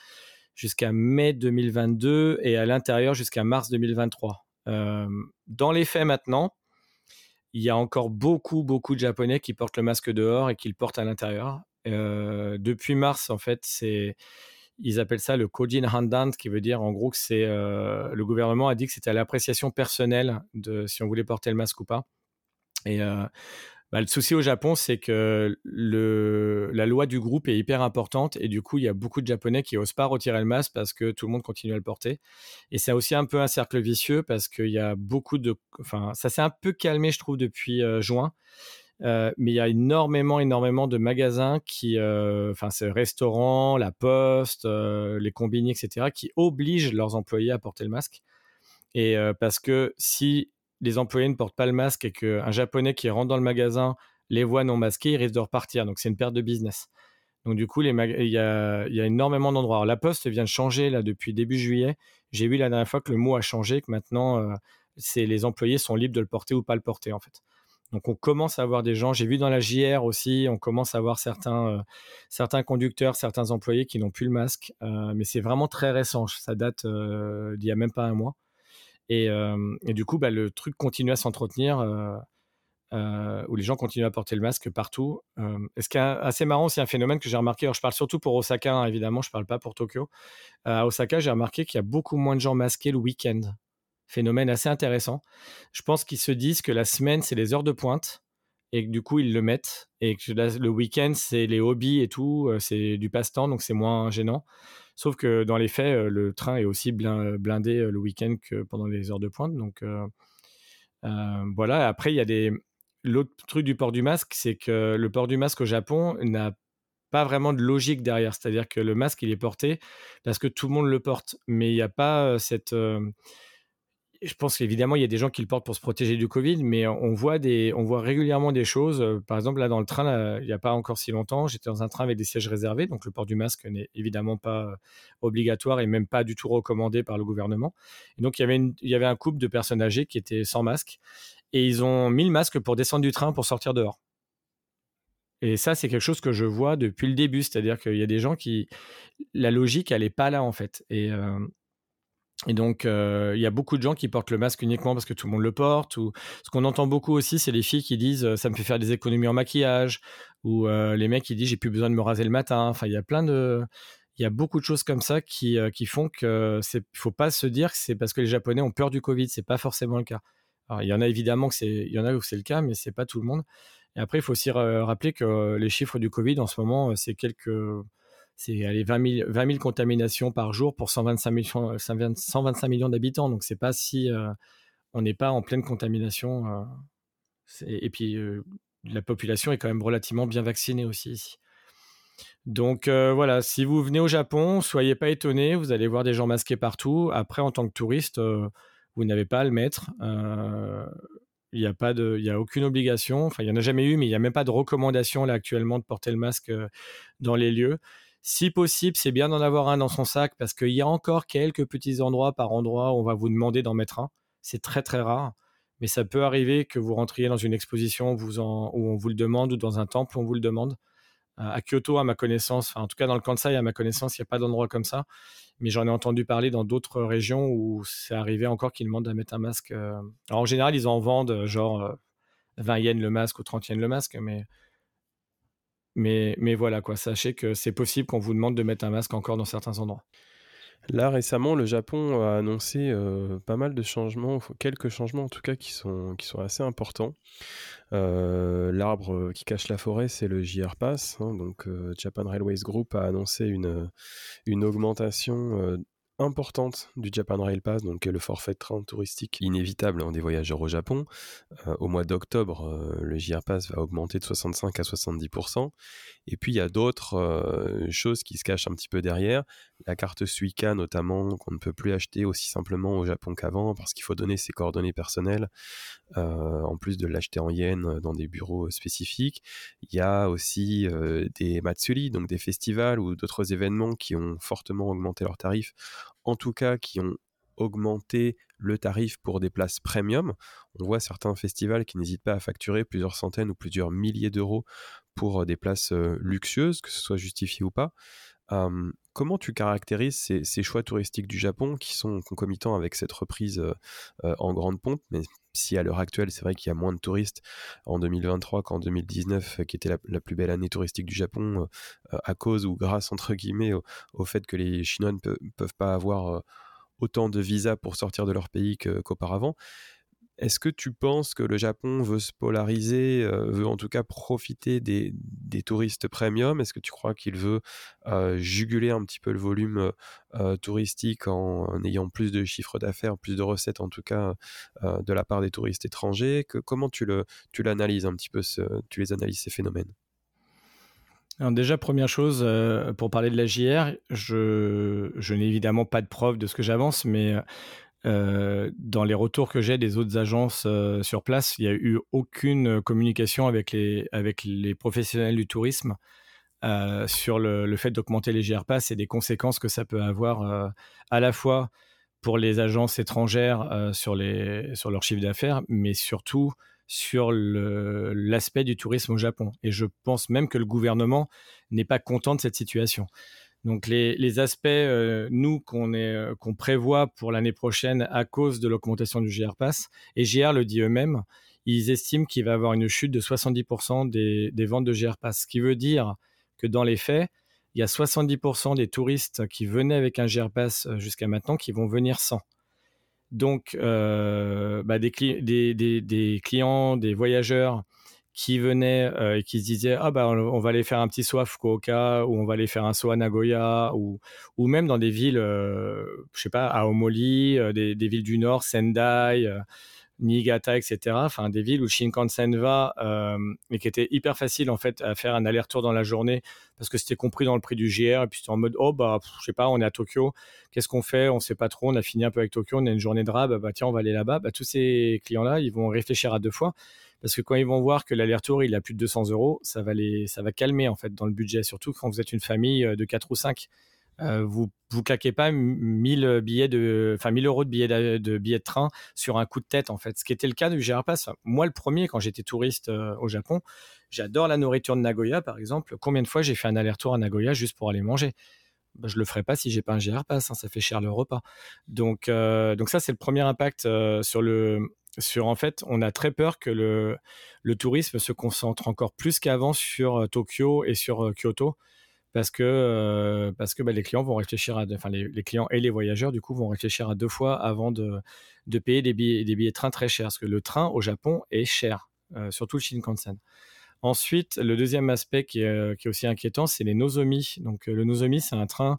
jusqu'à mai deux mille vingt-deux et à l'intérieur jusqu'à mars deux mille vingt-trois. Euh, dans les faits maintenant, il y a encore beaucoup, beaucoup de Japonais qui portent le masque dehors et qui le portent à l'intérieur. Euh, depuis mars, en fait, c'est... Ils appellent ça le Kojin Handan, qui veut dire en gros que c'est euh, le gouvernement a dit que c'était à l'appréciation personnelle de si on voulait porter le masque ou pas. Et euh, bah, le souci au Japon, c'est que le, la loi du groupe est hyper importante et du coup, il y a beaucoup de Japonais qui n'osent pas retirer le masque parce que tout le monde continue à le porter. Et c'est aussi un peu un cercle vicieux parce qu'il y a beaucoup de... Enfin, ça s'est un peu calmé, je trouve, depuis euh, juin. Euh, mais il y a énormément, énormément de magasins qui, enfin, euh, c'est restaurants, la poste, euh, les combini, et cetera, qui obligent leurs employés à porter le masque. Et euh, parce que si les employés ne portent pas le masque et qu'un Japonais qui rentre dans le magasin les voit non masqués, ils risquent de repartir. Donc, c'est une perte de business. Donc, du coup, il mag- y, y a énormément d'endroits. Alors, la poste vient de changer là, depuis début juillet. J'ai vu la dernière fois que le mot a changé, que maintenant, euh, c'est, les employés sont libres de le porter ou pas le porter, en fait. Donc, on commence à avoir des gens, j'ai vu dans la J R aussi, on commence à avoir certains, euh, certains conducteurs, certains employés qui n'ont plus le masque. Euh, mais c'est vraiment très récent, ça date euh, d'il n'y a même pas un mois. Et, euh, et du coup, bah, le truc continue à s'entretenir, euh, euh, où les gens continuent à porter le masque partout. Euh, et ce qui est assez marrant, c'est un phénomène que j'ai remarqué. Alors, je parle surtout pour Osaka, hein, évidemment, je ne parle pas pour Tokyo. Euh, à Osaka, j'ai remarqué qu'il y a beaucoup moins de gens masqués le week-end. Phénomène assez intéressant. Je pense qu'ils se disent que la semaine, c'est les heures de pointe et que du coup, ils le mettent. Et que la, le week-end, c'est les hobbies et tout, c'est du passe-temps, donc c'est moins gênant. Sauf que dans les faits, le train est aussi blindé le week-end que pendant les heures de pointe. Donc euh, euh, voilà. Après, il y a des... L'autre truc du port du masque, c'est que le port du masque au Japon n'a pas vraiment de logique derrière. C'est-à-dire que le masque, il est porté parce que tout le monde le porte. Mais il n'y a pas cette... Euh, Je pense qu'évidemment, il y a des gens qui le portent pour se protéger du Covid, mais on voit, des, on voit régulièrement des choses. Par exemple, là, dans le train, là, il n'y a pas encore si longtemps, j'étais dans un train avec des sièges réservés, donc le port du masque n'est évidemment pas obligatoire et même pas du tout recommandé par le gouvernement. Et donc, il y avait une, il y avait un couple de personnes âgées qui étaient sans masque et ils ont mis le masque pour descendre du train pour sortir dehors. Et ça, c'est quelque chose que je vois depuis le début, c'est-à-dire qu'il y a des gens qui... La logique, elle n'est pas là, en fait. Et... Euh, Et donc, il euh, y a beaucoup de gens qui portent le masque uniquement parce que tout le monde le porte. Ou... Ce qu'on entend beaucoup aussi, c'est les filles qui disent euh, « ça me fait faire des économies en maquillage » ou euh, les mecs qui disent « j'ai plus besoin de me raser le matin ». Enfin, il y a plein de... Il y a beaucoup de choses comme ça qui, euh, qui font qu'il ne faut pas se dire que c'est parce que les Japonais ont peur du Covid. Ce n'est pas forcément le cas. Alors, il y en a évidemment que c'est... il y en a où c'est le cas, mais ce n'est pas tout le monde. Et après, il faut aussi rappeler que les chiffres du Covid, en ce moment, c'est quelques... C'est allez, vingt mille, vingt mille contaminations par jour pour cent vingt-cinq millions d'habitants. Donc, c'est pas si euh, on n'est pas en pleine contamination. Euh, c'est, et puis, euh, la population est quand même relativement bien vaccinée aussi ici. Donc, euh, voilà, si vous venez au Japon, soyez pas étonnés. Vous allez voir des gens masqués partout. Après, en tant que touriste, euh, vous n'avez pas à le mettre. Euh, Il n'y a pas de, il y a aucune obligation. Enfin, il n'y en a jamais eu, mais il n'y a même pas de recommandation là actuellement de porter le masque euh, dans les lieux. Si possible, c'est bien d'en avoir un dans son sac parce qu'il y a encore quelques petits endroits par endroit où on va vous demander d'en mettre un. c'est très très rare, mais ça peut arriver que vous rentriez dans une exposition vous en, où on vous le demande, ou dans un temple où on vous le demande. À Kyoto, à ma connaissance, enfin, en tout cas dans le Kansai, à ma connaissance, il n'y a pas d'endroit comme ça, mais j'en ai entendu parler dans d'autres régions où c'est arrivé encore qu'ils demandent à mettre un masque. Alors, en général, ils en vendent genre vingt yens le masque ou trente yens le masque, mais, mais, mais voilà quoi, sachez que c'est possible qu'on vous demande de mettre un masque encore dans certains endroits. Là, récemment, le Japon a annoncé euh, pas mal de changements, quelques changements en tout cas qui sont, qui sont assez importants. Euh, l'arbre qui cache la forêt, c'est le J R Pass. Hein, donc, euh, Japan Railways Group a annoncé une, une augmentation euh, importante du Japan Rail Pass, donc le forfait de train touristique inévitable hein, des voyageurs au Japon. Euh, au mois d'octobre, euh, le J R Pass va augmenter de soixante-cinq à soixante-dix pour cent. Et puis, il y a d'autres euh, choses qui se cachent un petit peu derrière. La carte Suica, notamment, qu'on ne peut plus acheter aussi simplement au Japon qu'avant, parce qu'il faut donner ses coordonnées personnelles, euh, en plus de l'acheter en yens dans des bureaux spécifiques. Il y a aussi euh, des matsuri, donc des festivals ou d'autres événements qui ont fortement augmenté leurs tarifs, en tout cas qui ont augmenté le tarif pour des places premium. On voit certains festivals qui n'hésitent pas à facturer plusieurs centaines ou plusieurs milliers d'euros pour des places luxueuses, que ce soit justifié ou pas. Euh, comment tu caractérises ces, ces choix touristiques du Japon qui sont concomitants avec cette reprise euh, en grande pompe, mais si à l'heure actuelle c'est vrai qu'il y a moins de touristes en deux mille vingt-trois qu'en deux mille dix-neuf, qui était la, la plus belle année touristique du Japon, euh, à cause ou grâce entre guillemets au, au fait que les Chinois ne pe- peuvent pas avoir euh, autant de visas pour sortir de leur pays que, qu'auparavant. Est-ce que tu penses que le Japon veut se polariser, euh, veut en tout cas profiter des, des touristes premium ? Est-ce que tu crois qu'il veut euh, juguler un petit peu le volume euh, touristique en, en ayant plus de chiffres d'affaires, plus de recettes en tout cas euh, de la part des touristes étrangers ? que, Comment tu, le, tu l'analyses un petit peu, ce, tu les analyses ces phénomènes ? Alors déjà, première chose, euh, pour parler de la J R, je, je n'ai évidemment pas de preuve de ce que j'avance, mais... Euh, dans les retours que j'ai des autres agences euh, sur place, il n'y a eu aucune communication avec les, avec les professionnels du tourisme euh, sur le, le fait d'augmenter les J R Pass et des conséquences que ça peut avoir euh, à la fois pour les agences étrangères euh, sur, les, sur leur chiffre d'affaires, mais surtout sur le, l'aspect du tourisme au Japon. Et je pense même que le gouvernement n'est pas content de cette situation. Donc les, les aspects, euh, nous, qu'on, est, euh, qu'on prévoit pour l'année prochaine à cause de l'augmentation du J R Pass, et J R le dit eux-mêmes, ils estiment qu'il va y avoir une chute de soixante-dix pour cent des, des ventes de J R Pass, ce qui veut dire que dans les faits, il y a soixante-dix pour cent des touristes qui venaient avec un J R Pass jusqu'à maintenant qui vont venir sans. Donc euh, bah des, cli- des, des, des clients, des voyageurs qui venaient euh, et qui se disaient « Ah bah on va aller faire un petit saut à Fukuoka » ou « On va aller faire un saut à Nagoya » ou, ou même dans des villes, euh, je sais pas, Aomori, euh, des, des villes du Nord, Sendai, euh, Niigata, et cetera. Enfin, des villes où Shinkansen va euh, et qui étaient hyper faciles en fait à faire un aller-retour dans la journée parce que c'était compris dans le prix du J R et puis c'était en mode « Oh bah pff, je sais pas, on est à Tokyo, qu'est-ce qu'on fait ? On sait pas trop, on a fini un peu avec Tokyo, on a une journée de rab, bah tiens on va aller là-bas. » Bah, tous ces clients-là, ils vont réfléchir à deux fois. Parce que quand ils vont voir que l'aller-retour, il a plus de deux cents euros, ça va, les, ça va calmer en fait dans le budget. Surtout quand vous êtes une famille de quatre ou cinq. Euh, vous ne claquez pas mille billets de, enfin, mille euros de billets de, de billets de train sur un coup de tête en fait. Ce qui était le cas du J R Pass. Enfin, moi, le premier, quand j'étais touriste euh, au Japon, j'adore la nourriture de Nagoya par exemple. Combien de fois j'ai fait un aller-retour à Nagoya juste pour aller manger ? Ben, je ne le ferai pas si je n'ai pas un J R Pass. Hein, ça fait cher le repas. Donc, euh, donc ça, c'est le premier impact euh, sur le... Sur, en fait, on a très peur que le, le tourisme se concentre encore plus qu'avant sur Tokyo et sur Kyoto parce que, euh, parce que bah, les clients vont réfléchir à, enfin, les, les clients et les voyageurs, du coup, vont réfléchir à deux fois avant de, de payer des billets, des billets de train très chers parce que le train au Japon est cher, euh, surtout le Shinkansen. Ensuite, le deuxième aspect qui est, qui est aussi inquiétant, c'est les Nozomi. Donc, le Nozomi, c'est un train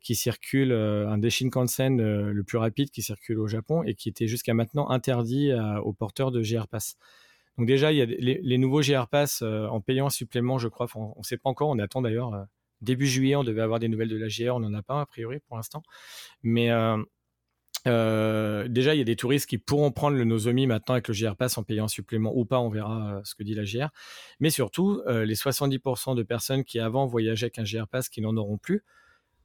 qui circule, euh, un des Shinkansen euh, le plus rapide qui circule au Japon et qui était jusqu'à maintenant interdit à, aux porteurs de J R Pass. Donc déjà, il y a les, les nouveaux J R Pass euh, en payant un supplément, je crois, on ne sait pas encore, on attend d'ailleurs, euh, début juillet, on devait avoir des nouvelles de la J R, on n'en a pas a priori pour l'instant. Mais euh, euh, déjà, il y a des touristes qui pourront prendre le Nozomi maintenant avec le J R Pass en payant un supplément ou pas, on verra euh, ce que dit la J R. Mais surtout, euh, les soixante-dix pour cent de personnes qui avant voyageaient avec un J R Pass qui n'en auront plus,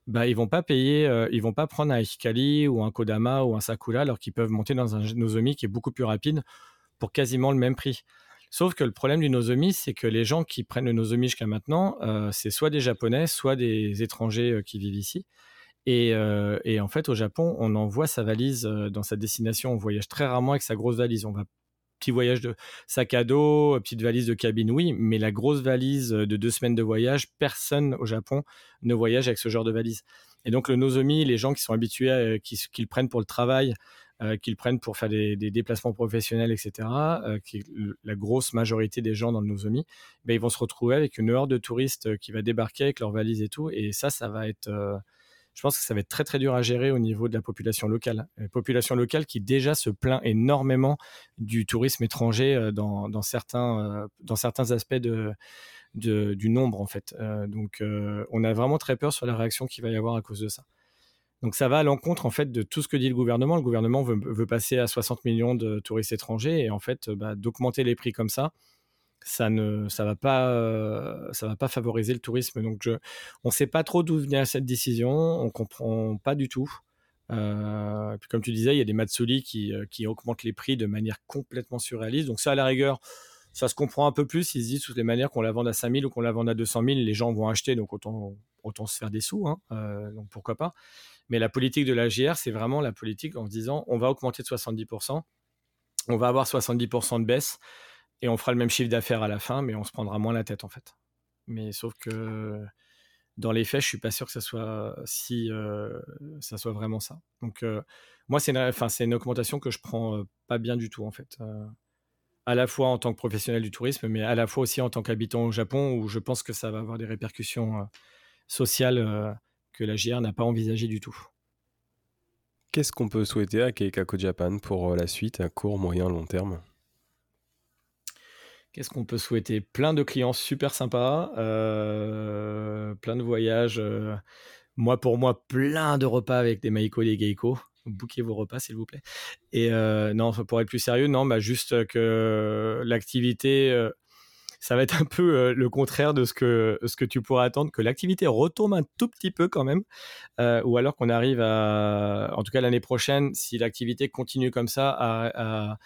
bah, ils vont pas payer, euh, ils vont pas prendre un Hikari ou un Kodama ou un Sakura, alors qu'ils peuvent monter dans un Nozomi qui est beaucoup plus rapide pour quasiment le même prix. Sauf que le problème du Nozomi, c'est que les gens qui prennent le Nozomi jusqu'à maintenant, euh, c'est soit des Japonais, soit des étrangers euh, qui vivent ici. Et, euh, et en fait, au Japon, on envoie sa valise euh, dans sa destination. On voyage très rarement avec sa grosse valise. On va petit voyage de sac à dos, petite valise de cabine, oui, mais la grosse valise de deux semaines de voyage, personne au Japon ne voyage avec ce genre de valise. Et donc, le Nozomi, les gens qui sont habitués, euh, qui, qui le prennent pour le travail, Euh, qu'ils prennent pour faire des, des déplacements professionnels, et cetera, euh, qui est le, la grosse majorité des gens dans le Nozomi, ben, ils vont se retrouver avec une horde de touristes qui va débarquer avec leurs valises et tout. Et ça, ça va être... Euh, je pense que ça va être très, très dur à gérer au niveau de la population locale. La population locale qui déjà se plaint énormément du tourisme étranger dans, dans, certains, euh, dans certains aspects de, de, du nombre, en fait. Euh, donc, euh, on a vraiment très peur sur la réaction qu'il va y avoir à cause de ça. Donc, ça va à l'encontre, en fait, de tout ce que dit le gouvernement. Le gouvernement veut, veut passer à soixante millions de touristes étrangers et, en fait, bah, d'augmenter les prix comme ça, ça ne ça va pas, euh, ça va pas favoriser le tourisme. Donc, je, on ne sait pas trop d'où venait cette décision. On ne comprend pas du tout. Euh, puis comme tu disais, il y a des Matsuri qui, qui augmentent les prix de manière complètement surréaliste. Donc, ça, à la rigueur, ça se comprend un peu plus. Ils se disent, de toutes les manières, qu'on la vende à cinq mille ou qu'on la vende à deux cent mille, les gens vont acheter. Donc, autant, autant se faire des sous. Hein, euh, donc, pourquoi pas. Mais la politique de la J R, c'est vraiment la politique en se disant on va augmenter de soixante-dix pour cent, on va avoir soixante-dix pour cent de baisse et on fera le même chiffre d'affaires à la fin, mais on se prendra moins la tête en fait. Mais sauf que dans les faits, je ne suis pas sûr que ça soit, si, euh, ça soit vraiment ça. Donc euh, moi, c'est une, enfin, c'est une augmentation que je ne prends euh, pas bien du tout en fait. Euh, à la fois en tant que professionnel du tourisme, mais à la fois aussi en tant qu'habitant au Japon, où je pense que ça va avoir des répercussions euh, sociales euh, que la J R n'a pas envisagé du tout. Qu'est-ce qu'on peut souhaiter à Keikaku Japan pour la suite, à court, moyen, long terme ? Qu'est-ce qu'on peut souhaiter ? Plein de clients super sympas, euh, plein de voyages, euh, moi pour moi, plein de repas avec des Maiko et des Geiko. Bookez vos repas, s'il vous plaît. Et euh, non, pour être plus sérieux, non, bah juste que l'activité... Euh, ça va être un peu euh, le contraire de ce que, ce que tu pourrais attendre, que l'activité retombe un tout petit peu quand même, euh, ou alors qu'on arrive à, en tout cas l'année prochaine, si l'activité continue comme ça, à, à,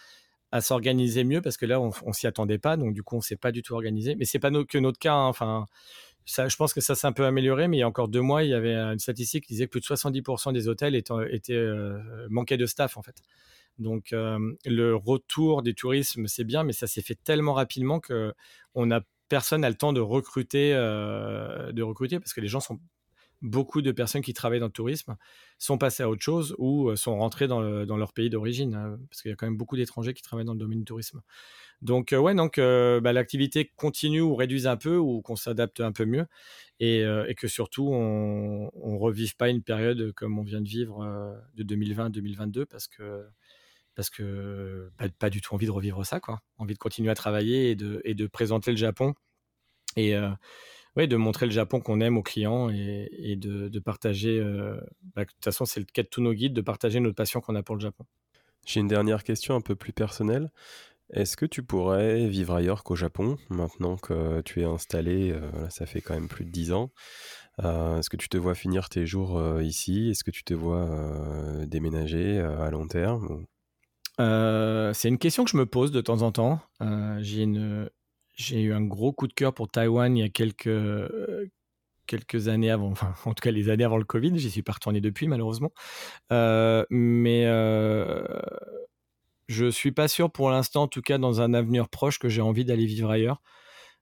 à s'organiser mieux, parce que là, on ne s'y attendait pas, donc du coup, on ne s'est pas du tout organisé. Mais ce n'est pas no- que notre cas, hein. Enfin, ça, je pense que ça s'est un peu amélioré, mais il y a encore deux mois, il y avait une statistique qui disait que plus de soixante-dix pour cent des hôtels étaient, étaient, euh, manquaient de staff, en fait. Donc, euh, le retour des tourismes, c'est bien, mais ça s'est fait tellement rapidement que on a, personne n'a le temps de recruter, euh, de recruter, parce que les gens sont, beaucoup de personnes qui travaillent dans le tourisme sont passées à autre chose ou sont rentrées dans, le, dans leur pays d'origine, hein, parce qu'il y a quand même beaucoup d'étrangers qui travaillent dans le domaine du tourisme. Donc, euh, ouais, donc euh, bah, l'activité continue ou réduise un peu ou qu'on s'adapte un peu mieux et, euh, et que surtout, on ne revive pas une période comme on vient de vivre euh, de deux mille vingt à deux mille vingt-deux parce que... parce que pas, pas du tout envie de revivre ça, quoi. Envie de continuer à travailler et de, et de présenter le Japon et euh, ouais, de montrer le Japon qu'on aime aux clients et, et de, de partager, euh, bah, de toute façon c'est le cas de tous nos guides, de partager notre passion qu'on a pour le Japon. J'ai une dernière question un peu plus personnelle. Est-ce que tu pourrais vivre ailleurs qu'au Japon, maintenant que tu es installé, euh, ça fait quand même plus de dix ans, euh, est-ce que tu te vois finir tes jours euh, ici ? Est-ce que tu te vois euh, déménager euh, à long terme ou... Euh, c'est une question que je me pose de temps en temps. Euh, j'ai, une, j'ai eu un gros coup de cœur pour Taïwan il y a quelques, euh, quelques années avant, enfin, en tout cas les années avant le Covid. J'y suis pas retourné depuis, malheureusement. Euh, mais euh, je suis pas sûr pour l'instant, en tout cas dans un avenir proche, que j'ai envie d'aller vivre ailleurs.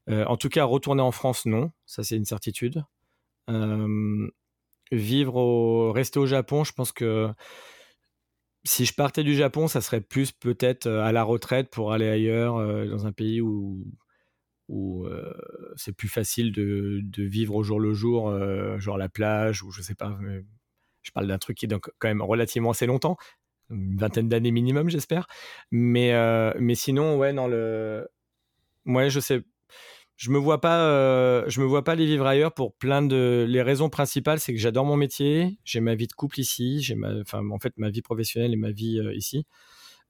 Euh, en tout cas, retourner en France, non. Ça, c'est une certitude. Euh, vivre au, rester au Japon, je pense que si je partais du Japon, ça serait plus peut-être à la retraite pour aller ailleurs, euh, dans un pays où, où euh, c'est plus facile de, de vivre au jour le jour, euh, genre la plage ou je sais pas. Je parle d'un truc qui est donc quand même relativement assez longtemps, une vingtaine d'années minimum, j'espère. Mais euh, mais sinon, ouais, dans le, ouais, je sais. Je me vois pas, euh, je me vois pas aller vivre ailleurs pour plein de. Les raisons principales, c'est que j'adore mon métier, j'ai ma vie de couple ici, j'ai ma, enfin, en fait, ma vie professionnelle et ma vie euh, ici.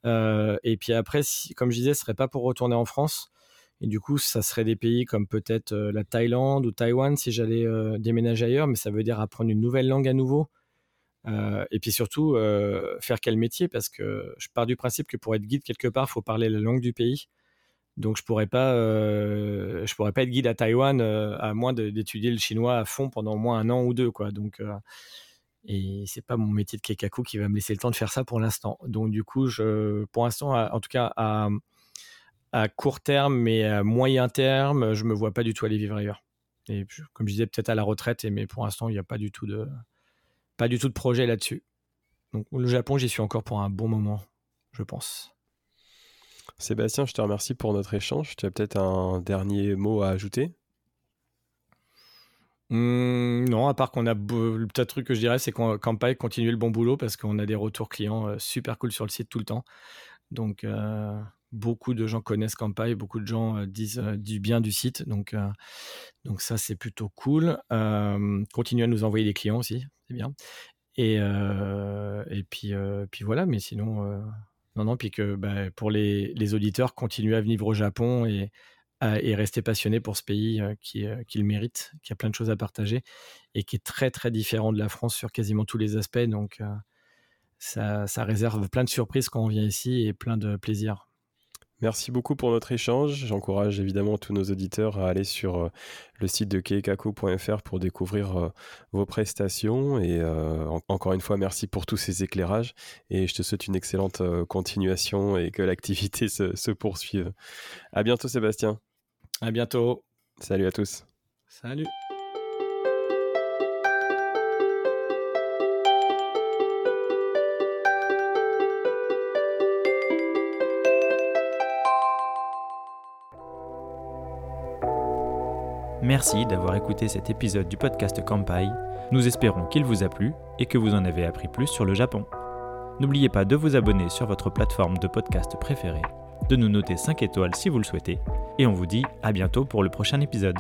Euh, et puis après, si, comme je disais, ce serait pas pour retourner en France. Et du coup, ça serait des pays comme peut-être euh, la Thaïlande ou Taïwan si j'allais euh, déménager ailleurs, mais ça veut dire apprendre une nouvelle langue à nouveau. Euh, et puis surtout, euh, faire quel métier, parce que je pars du principe que pour être guide quelque part, il faut parler la langue du pays. Donc je pourrais pas, euh, je pourrais pas être guide à Taïwan euh, à moins de, d'étudier le chinois à fond pendant au moins un an ou deux, quoi. Donc euh, et c'est pas mon métier de keikaku qui va me laisser le temps de faire ça pour l'instant. Donc du coup, je, pour l'instant, à, en tout cas à, à court terme, mais à moyen terme, je me vois pas du tout aller vivre ailleurs. Et comme je disais, peut-être à la retraite, mais pour l'instant, il n'y a pas du tout de, pas du tout de projet là-dessus. Donc le Japon, j'y suis encore pour un bon moment, je pense. Sébastien, je te remercie pour notre échange. Tu as peut-être un dernier mot à ajouter ? mmh, Non, à part qu'on a... Le petit truc que je dirais, c'est qu'on Kampai continue le bon boulot parce qu'on a des retours clients super cool sur le site tout le temps. Donc, euh, beaucoup de gens connaissent Kampai, beaucoup de gens disent euh, du bien du site. Donc, euh, donc ça, c'est plutôt cool. Euh, continuez à nous envoyer des clients aussi, c'est bien. Et, euh, et puis, euh, puis voilà, mais sinon... Euh... Non, non, puis que bah, pour les, les auditeurs, continuez à vivre au Japon et, à, et rester passionnés pour ce pays euh, qui, euh, qui le mérite, qui a plein de choses à partager et qui est très, très différent de la France sur quasiment tous les aspects. Donc, euh, ça, ça réserve plein de surprises quand on vient ici et plein de plaisir. Merci beaucoup pour notre échange. J'encourage évidemment tous nos auditeurs à aller sur le site de keikaku point f r pour découvrir vos prestations. Et euh, en- encore une fois, merci pour tous ces éclairages. Et je te souhaite une excellente continuation et que l'activité se, se poursuive. À bientôt, Sébastien. À bientôt. Salut à tous. Salut. Merci d'avoir écouté cet épisode du podcast Kampai. Nous espérons qu'il vous a plu et que vous en avez appris plus sur le Japon. N'oubliez pas de vous abonner sur votre plateforme de podcast préférée, de nous noter cinq étoiles si vous le souhaitez, et on vous dit à bientôt pour le prochain épisode.